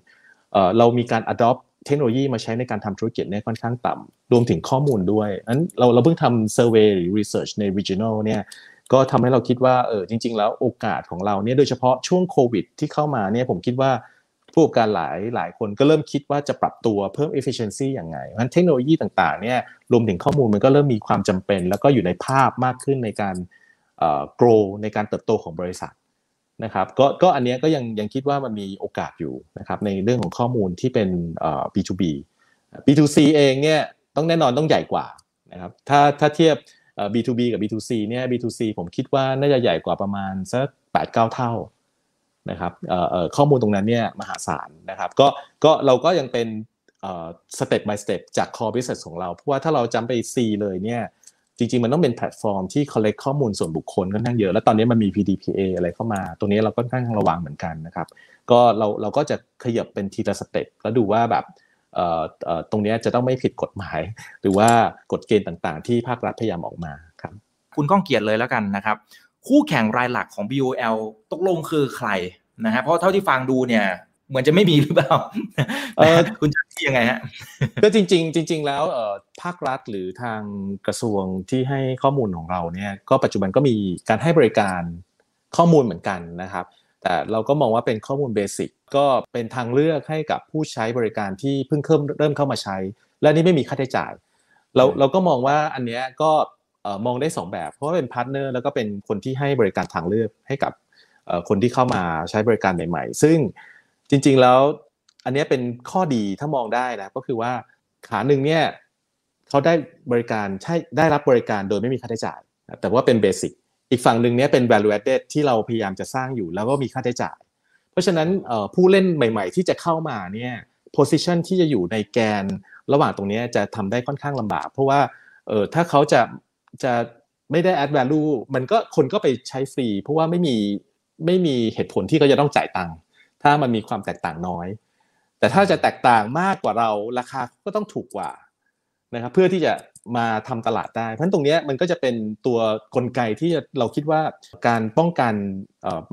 เรามีการ adopt เทคโนโลยีมาใช้ในการทำธุรกิจเนี่ยค่อนข้างต่ำรวมถึงข้อมูลด้วยงั้นเราเพิ่งทำ survey หรือ research ใน regional เนี่ยก็ทำให้เราคิดว่าจริงๆแล้วโอกาสของเราเนี่ยโดยเฉพาะช่วงโควิดที่เข้ามาเนี่ยผมคิดว่าผู้ประกอบการหลายคนก็เริ่มคิดว่าจะปรับตัวเพิ่ม efficiency อย่างไรงั้นเทคโนโลยีต่างๆเนี่ยรวมถึงข้อมูลมันก็เริ่มมีความจำเป็นแล้วก็อยู่ในภาพมากขึ้นในการgrow ในการเติบโตของบริษัทนะครับก็อันนี้ก็ยังคิดว่ามันมีโอกาสอยู่นะครับในเรื่องของข้อมูลที่เป็น B2B B2C เองเนี่ยต้องแน่นอนต้องใหญ่กว่านะครับถ้าเทียบ B2B กับ B2C เนี่ย B2C ผมคิดว่าน่าจะใหญ่กว่าประมาณสัก 8-9 เท่านะครับข้อมูลตรงนั้นเนี่ยมหาศาลนะครับก็เราก็ยังเป็นสเต็ป by สเต็ปจาก core business ของเราเพราะว่าถ้าเราจำไป C เลยเนี่ยจริงๆมันต้องเป็นแพลตฟอร์มที่ collect ข้อมูลส่วนบุคคลค่อนข้างเยอะแล้วตอนนี้มันมี PDPA อะไรเข้ามาตรงนี้เราก็ค่อนข้างระวังเหมือนกันนะครับก็เราก็จะขยับเป็นทีละสเต็ปแล้วดูว่าแบบตรงนี้จะต้องไม่ผิดกฎหมายหรือว่ากฎเกณฑ์ต่างๆที่ภาครัฐพยายามออกมาครับคุณก้องเกียรติเลยแล้วกันนะครับคู่แข่งรายหลักของ BOL ตกลงคือใครนะฮะเพราะเท่าที่ฟังดูเนี่ยเหมือนจะไม่มีหรือเปล่าคุณจะคิดยังไงฮะก็จริงๆแล้วภาครัฐหรือทางกระทรวงที่ให้ข้อมูลของเราเนี่ยก็ปัจจุบันก็มีการให้บริการข้อมูลเหมือนกันนะครับ แต่เราก็มองว่าเป็นข้อมูลเบสิกก็เป็นทางเลือกให้กับผู้ใช้บริการที่เพิ่งเริ่มเข้ามาใช้และนี่ไม่มีค่าใช้จ่ายเราก็มองว่าอันเนี้ยก็มองได้สองแบบเพราะว่าเป็นพาร์ทเนอร์แล้วก็เป็นคนที่ให้บริการทางเลือกให้กับคนที่เข้ามาใช้บริการใหม่ๆซึ่งจริงๆแล้วอันนี้เป็นข้อดีถ้ามองได้นะก็คือว่าขาหนึ่งเนี่ยเขาได้บริการใช่ได้รับบริการโดยไม่มีค่าใช้จ่ายแต่ว่าเป็นเบสิกอีกฝั่งหนึ่งเนี่ยเป็น value added ที่เราพยายามจะสร้างอยู่แล้วก็มีค่าใช้จ่ายเพราะฉะนั้นผู้เล่นใหม่ๆที่จะเข้ามาเนี่ย position ที่จะอยู่ในแกนระหว่างตรงนี้จะทำได้ค่อนข้างลำบากเพราะว่าถ้าเขาจะไม่ได้ add value มันก็คนก็ไปใช้ฟรีเพราะว่าไม่มีเหตุผลที่เขาจะต้องจ่ายตังค์ถ้ามันมีความแตกต่างน้อยแต่ถ้าจะแตกต่างมากกว่าเราราคาก็ต้องถูกกว่านะครับเพื่อที่จะมาทำตลาดได้เพราะฉะนั้นตรงนี้มันก็จะเป็นตัวกลไกที่เราคิดว่าการป้องกัน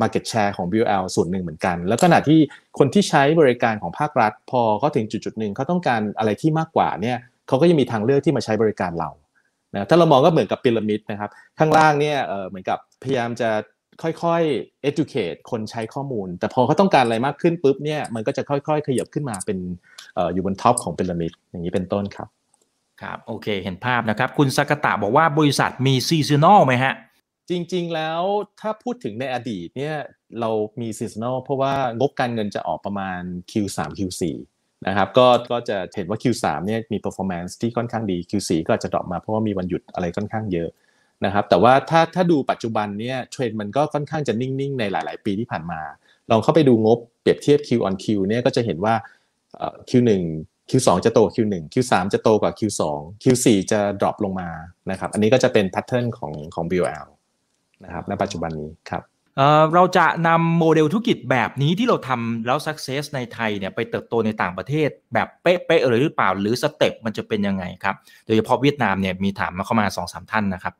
market share ของ BOL ส่วนหนึ่งเหมือนกันแล้วขณะที่คนที่ใช้บริการของภาครัฐพอเขาถึงจุดๆนึงเขาต้องการอะไรที่มากกว่าเนี่ยเขาก็ยังมีทางเลือกที่มาใช้บริการเรานะถ้าเรามองก็เหมือนกับพีระมิดนะครับข้างล่างเนี่ยเหมือนกับพยายามจะค่อยๆ educate คนใช้ข้อมูลแต่พอเขาต้องการอะไรมากขึ้นปุ๊บเนี่ยมันก็จะค่อยๆขยับขึ้นมาเป็นอยู่บนท็อปของพีระมิดอย่างนี้เป็นต้นครับครับโอเคเห็นภาพนะครับคุณซากตะบอกว่าบริษัทมีซีซันนอลไหมฮะจริงๆแล้วถ้าพูดถึงในอดีตเนี่ยเรามีซีซันนอลเพราะว่างบการเงินจะออกประมาณ Q3 Q4 นะครับก็จะเห็นว่า Q3 เนี่ยมี performance ที่ค่อนข้างดี Q4 ก็จะดรอปมาเพราะว่ามีวันหยุดอะไรค่อนข้างเยอะนะครับแต่ว่าถ้าดูปัจจุบันเนี่ยเทรนด์มันก็ค่อนข้างจะนิ่งๆในหลายๆปีที่ผ่านมาลองเข้าไปดูงบเปรียบเทียบ Q on Q เนี่ยก็จะเห็นว่าQ1Q2 จะโต Q1 Q3 จะโตกว่า Q2 Q4 จะดรอปลงมานะครับอันนี้ก็จะเป็นแพทเทิร์นของ BOL นะครับณปัจจุบันนี้ครับเราจะนำโมเดลธุรกิจแบบนี้ที่เราทำแล้ว success ในไทยเนี่ยไปเติบโตในต่างประเทศแบบเป๊ะๆเลยหรือเปล่าหรือสเต็ปมันจะเป็นยังไงครับโดยเฉพาะเวียดนามเนี่ยมีถามมาเข้ามา 2-3 ท่านนะครับ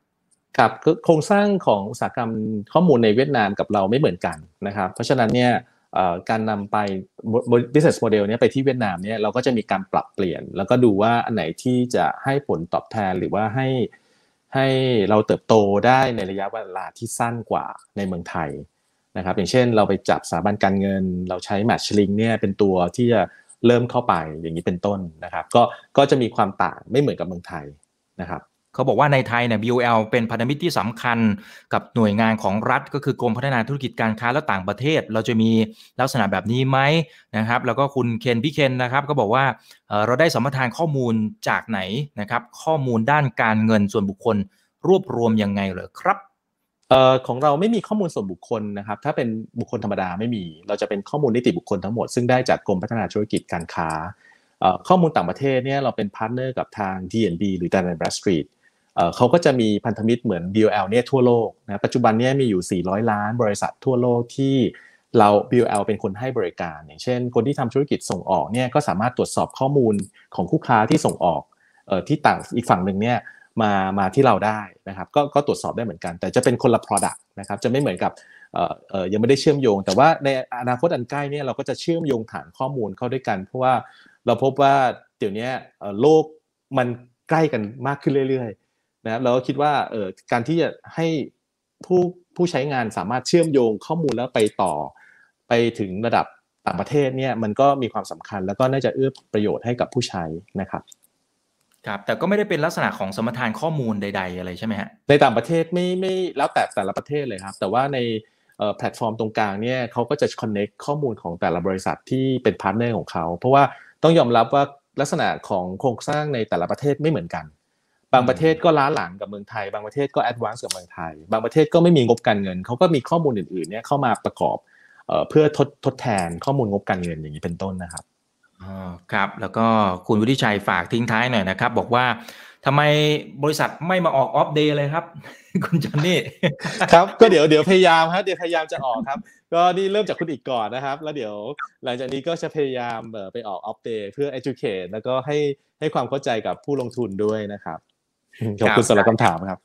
ครับโครงสร้างของอุตสาหกรรมข้อมูลในเวียดนามกับเราไม่เหมือนกันนะครับเพราะฉะนั้นเนี่ยการนำไป business model เนี่ยไปที่เวียดนามเนี่ยเราก็จะมีการปรับเปลี่ยนแล้วก็ดูว่าอันไหนที่จะให้ผลตอบแทนหรือว่าให้เราเติบโตได้ในระยะเวลาที่สั้นกว่าในเมืองไทยนะครับอย่างเช่นเราไปจับสถาบันการเงินเราใช้ Matchlink เนี่ยเป็นตัวที่จะเริ่มเข้าไปอย่างนี้เป็นต้นนะครับก็จะมีความต่างไม่เหมือนกับเมืองไทยนะครับเขาบอกว่าในไทยเนี่ย BOL เป็นพันธมิตรที่สำคัญกับหน่วยงานของรัฐก็คือกรมพัฒนาธุรกิจการค้าและต่างประเทศเราจะมีลักษณะแบบนี้ไหมนะครับแล้วก็คุณเคนพี่เคนนะครับก็บอกว่าเราได้สัมปทานข้อมูลจากไหนนะครับข้อมูลด้านการเงินส่วนบุคคลรวบรวมยังไงเหรอครับของเราไม่มีข้อมูลส่วนบุคคลนะครับถ้าเป็นบุคคลธรรมดาไม่มีเราจะเป็นข้อมูลนิติบุคคลทั้งหมดซึ่งได้จากกรมพัฒนาธุรกิจการค้าข้อมูลต่างประเทศเนี่ยเราเป็นพาร์ทเนอร์กับทาง DNB หรือ Dun & Bradstreetเขาก็จะมีพันธมิตรเหมือน BOL เนี่ยทั่วโลกนะปัจจุบันเนี่ยมีอยู่400ล้านบริษัททั่วโลกที่เรา BOL เป็นคนให้บริการอย่างเช่นคนที่ทำธุรกิจส่งออกเนี่ยก็สามารถตรวจสอบข้อมูลของคู่ค้าที่ส่งออกที่ต่างอีกฝั่งหนึ่งเนี่ยมาที่เราได้นะครับก็ตรวจสอบได้เหมือนกันแต่จะเป็นคนละ product นะครับจะไม่เหมือนกับยังไม่ได้เชื่อมโยงแต่ว่าในอนาคตอันใกล้เนี่ยเราก็จะเชื่อมโยงฐานข้อมูลเข้าด้วยกันเพราะว่าเราพบว่าเดี๋ยวนี้โลกมันใกล้กันมากขึ้นเรื่อยๆนะเราก็คิดว่าการที่จะให้ผู้ใช้งานสามารถเชื่อมโยงข้อมูลแล้วไปต่อไปถึงระดับต่างประเทศเนี่ยมันก็มีความสำคัญแล้วก็น่าจะเอื้อประโยชน์ให้กับผู้ใช้นะครับครับแต่ก็ไม่ได้เป็นลักษณะของสมรรถานข้อมูลใดๆอะไรใช่ไหมฮะในต่างประเทศไม่แล้วแต่ละประเทศเลยครับแต่ว่าในแพลตฟอร์มตรงกลางเนี่ยเขาก็จะ connect ข้อมูลของแต่ละบริษัทที่เป็นพาร์ทเนอร์ของเขาเพราะว่าต้องยอมรับว่าลักษณะของโครงสร้างในแต่ละประเทศไม่เหมือนกันบางประเทศก็ล้าหลังกับเมืองไทยบางประเทศก็แอดวานซ์กับเมืองไทยบางประเทศก็ไม่มีงบการเงินเขาก็มีข้อมูลอื่นๆเนี่ยเข้ามาประกอบเพื่อทดแทนข้อมูลงบการเงินอย่างนี้เป็นต้นนะครับอ๋อครับแล้วก็คุณวุฒิชัยฝากทิ้งท้ายหน่อยนะครับบอกว่าทำไมบริษัทไม่มาออกออฟเดย์เลยครับคุณจอนนี่ครับก็เดี๋ยวพยายามครับเดี๋ยวพยายามจะออกครับก็นี่เริ่มจากคุณอีกก่อนนะครับแล้วเดี๋ยวหลังจากนี้ก็จะพยายามไปออกออฟเดย์เพื่อ educate แล้วก็ให้ความเข้าใจกับผู้ลงทุนด้วยนะครับขอบคุณสำหรับคำถามครับ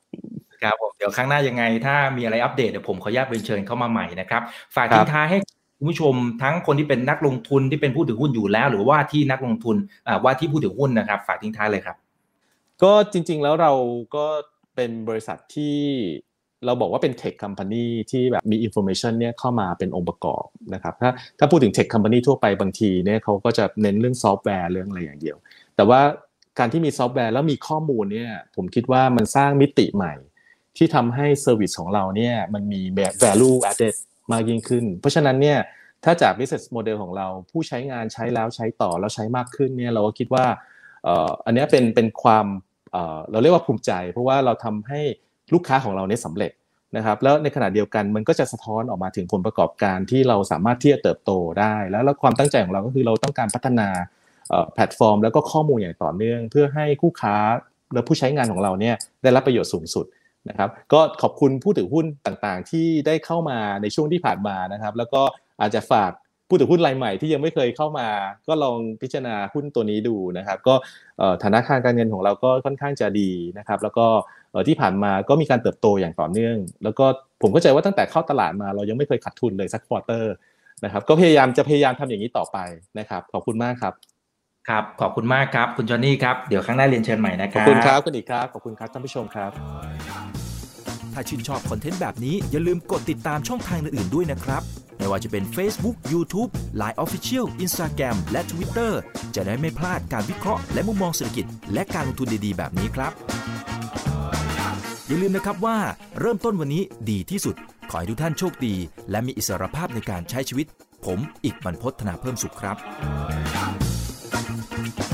ครับผมเดี๋ยวครั้งหน้ายังไงถ้ามีอะไรอัปเดตเดี๋ยวผมขออนุญาตเชิญเข้ามาใหม่นะครับฝากทิ้งท้ายให้คุณผู้ชมทั้งคนที่เป็นนักลงทุนที่เป็นผู้ถือหุ้นอยู่แล้วหรือว่าที่นักลงทุนว่าที่ผู้ถือหุ้นนะครับฝากทิ้งท้ายเลยครับก็จริงๆแล้วเราก็เป็นบริษัทที่ เราบอกว่าเป็น Tech Company ที่แบบมี information เนี่ยเข้ามาเป็นองค์ประกอบนะครับถ้าพูดถึง Tech Company ทั่วไปบางทีเนี่ยเขาก็จะเน้นเรื่องซอฟต์แวร์เรื่องอะไรอย่างเดียวแต่ว่าการที่มีซอฟต์แวร์แล้วมีข้อมูลเนี่ยผมคิดว่ามันสร้างมิติใหม่ที่ทำให้เซอร์วิสของเราเนี่ยมันมี value added มากยิ่งขึ้นเพราะฉะนั้นเนี่ยถ้าจาก business model ของเราผู้ใช้งานใช้แล้วใช้ต่อแล้วใช้มากขึ้นเนี่ยเราก็คิดว่าอันนี้เป็นความเราเรียกว่าภูมิใจเพราะว่าเราทำให้ลูกค้าของเราเนี่ยสำเร็จนะครับแล้วในขณะเดียวกันมันก็จะสะท้อนออกมาถึงผลประกอบการที่เราสามารถที่จะเติบโตได้แล้วความตั้งใจของเราก็คือเราต้องการพัฒนาแพลตฟอร์มแล้วก็ข้อมูลอย่างต่อเนื่องเพื่อให้คู่ค้าและผู้ใช้งานของเราเนี่ยได้รับประโยชน์สูงสุดนะครับก็ขอบคุณผู้ถือหุ้นต่างๆที่ได้เข้ามาในช่วงที่ผ่านมานะครับแล้วก็อาจจะฝากผู้ถือหุ้นรายใหม่ที่ยังไม่เคยเข้ามาก็ลองพิจารณาหุ้นตัวนี้ดูนะครับก็ฐานะทางการเงินของเราก็ค่อนข้างจะดีนะครับแล้วก็ที่ผ่านมาก็มีการเติบโตอย่างต่อเนื่องแล้วก็ผมเข้าใจว่าตั้งแต่เข้าตลาดมาเรายังไม่เคยขาดทุนเลยสักควอเตอร์นะครับก็พยายามทำอย่างนี้ต่อไปนะครับขอบคุณมากครับครับขอบคุณมากครับคุณจอห์นนี่ครับเดี๋ยวครั้งหน้าเรียนเชิญใหม่นะครับขอบคุณครับคุณอีกครับขอบคุณครับท่านผู้ชมครับถ้าชื่นชอบคอนเทนต์แบบนี้อย่าลืมกดติดตามช่องทางอื่นๆด้วยนะครับไม่ว่าจะเป็น Facebook YouTube Line Official Instagram และ Twitter จะได้ไม่พลาดการวิเคราะห์และมุมมองเศรษฐกิจและการลงทุนดีๆแบบนี้ครับอย่าลืมนะครับว่าเริ่มต้นวันนี้ดีที่สุดขอให้ทุกท่านโชคดีและมีอิสรภาพในการใช้ชีวิตผมอิกบรรพต ธนาเพิ่มสุขครับ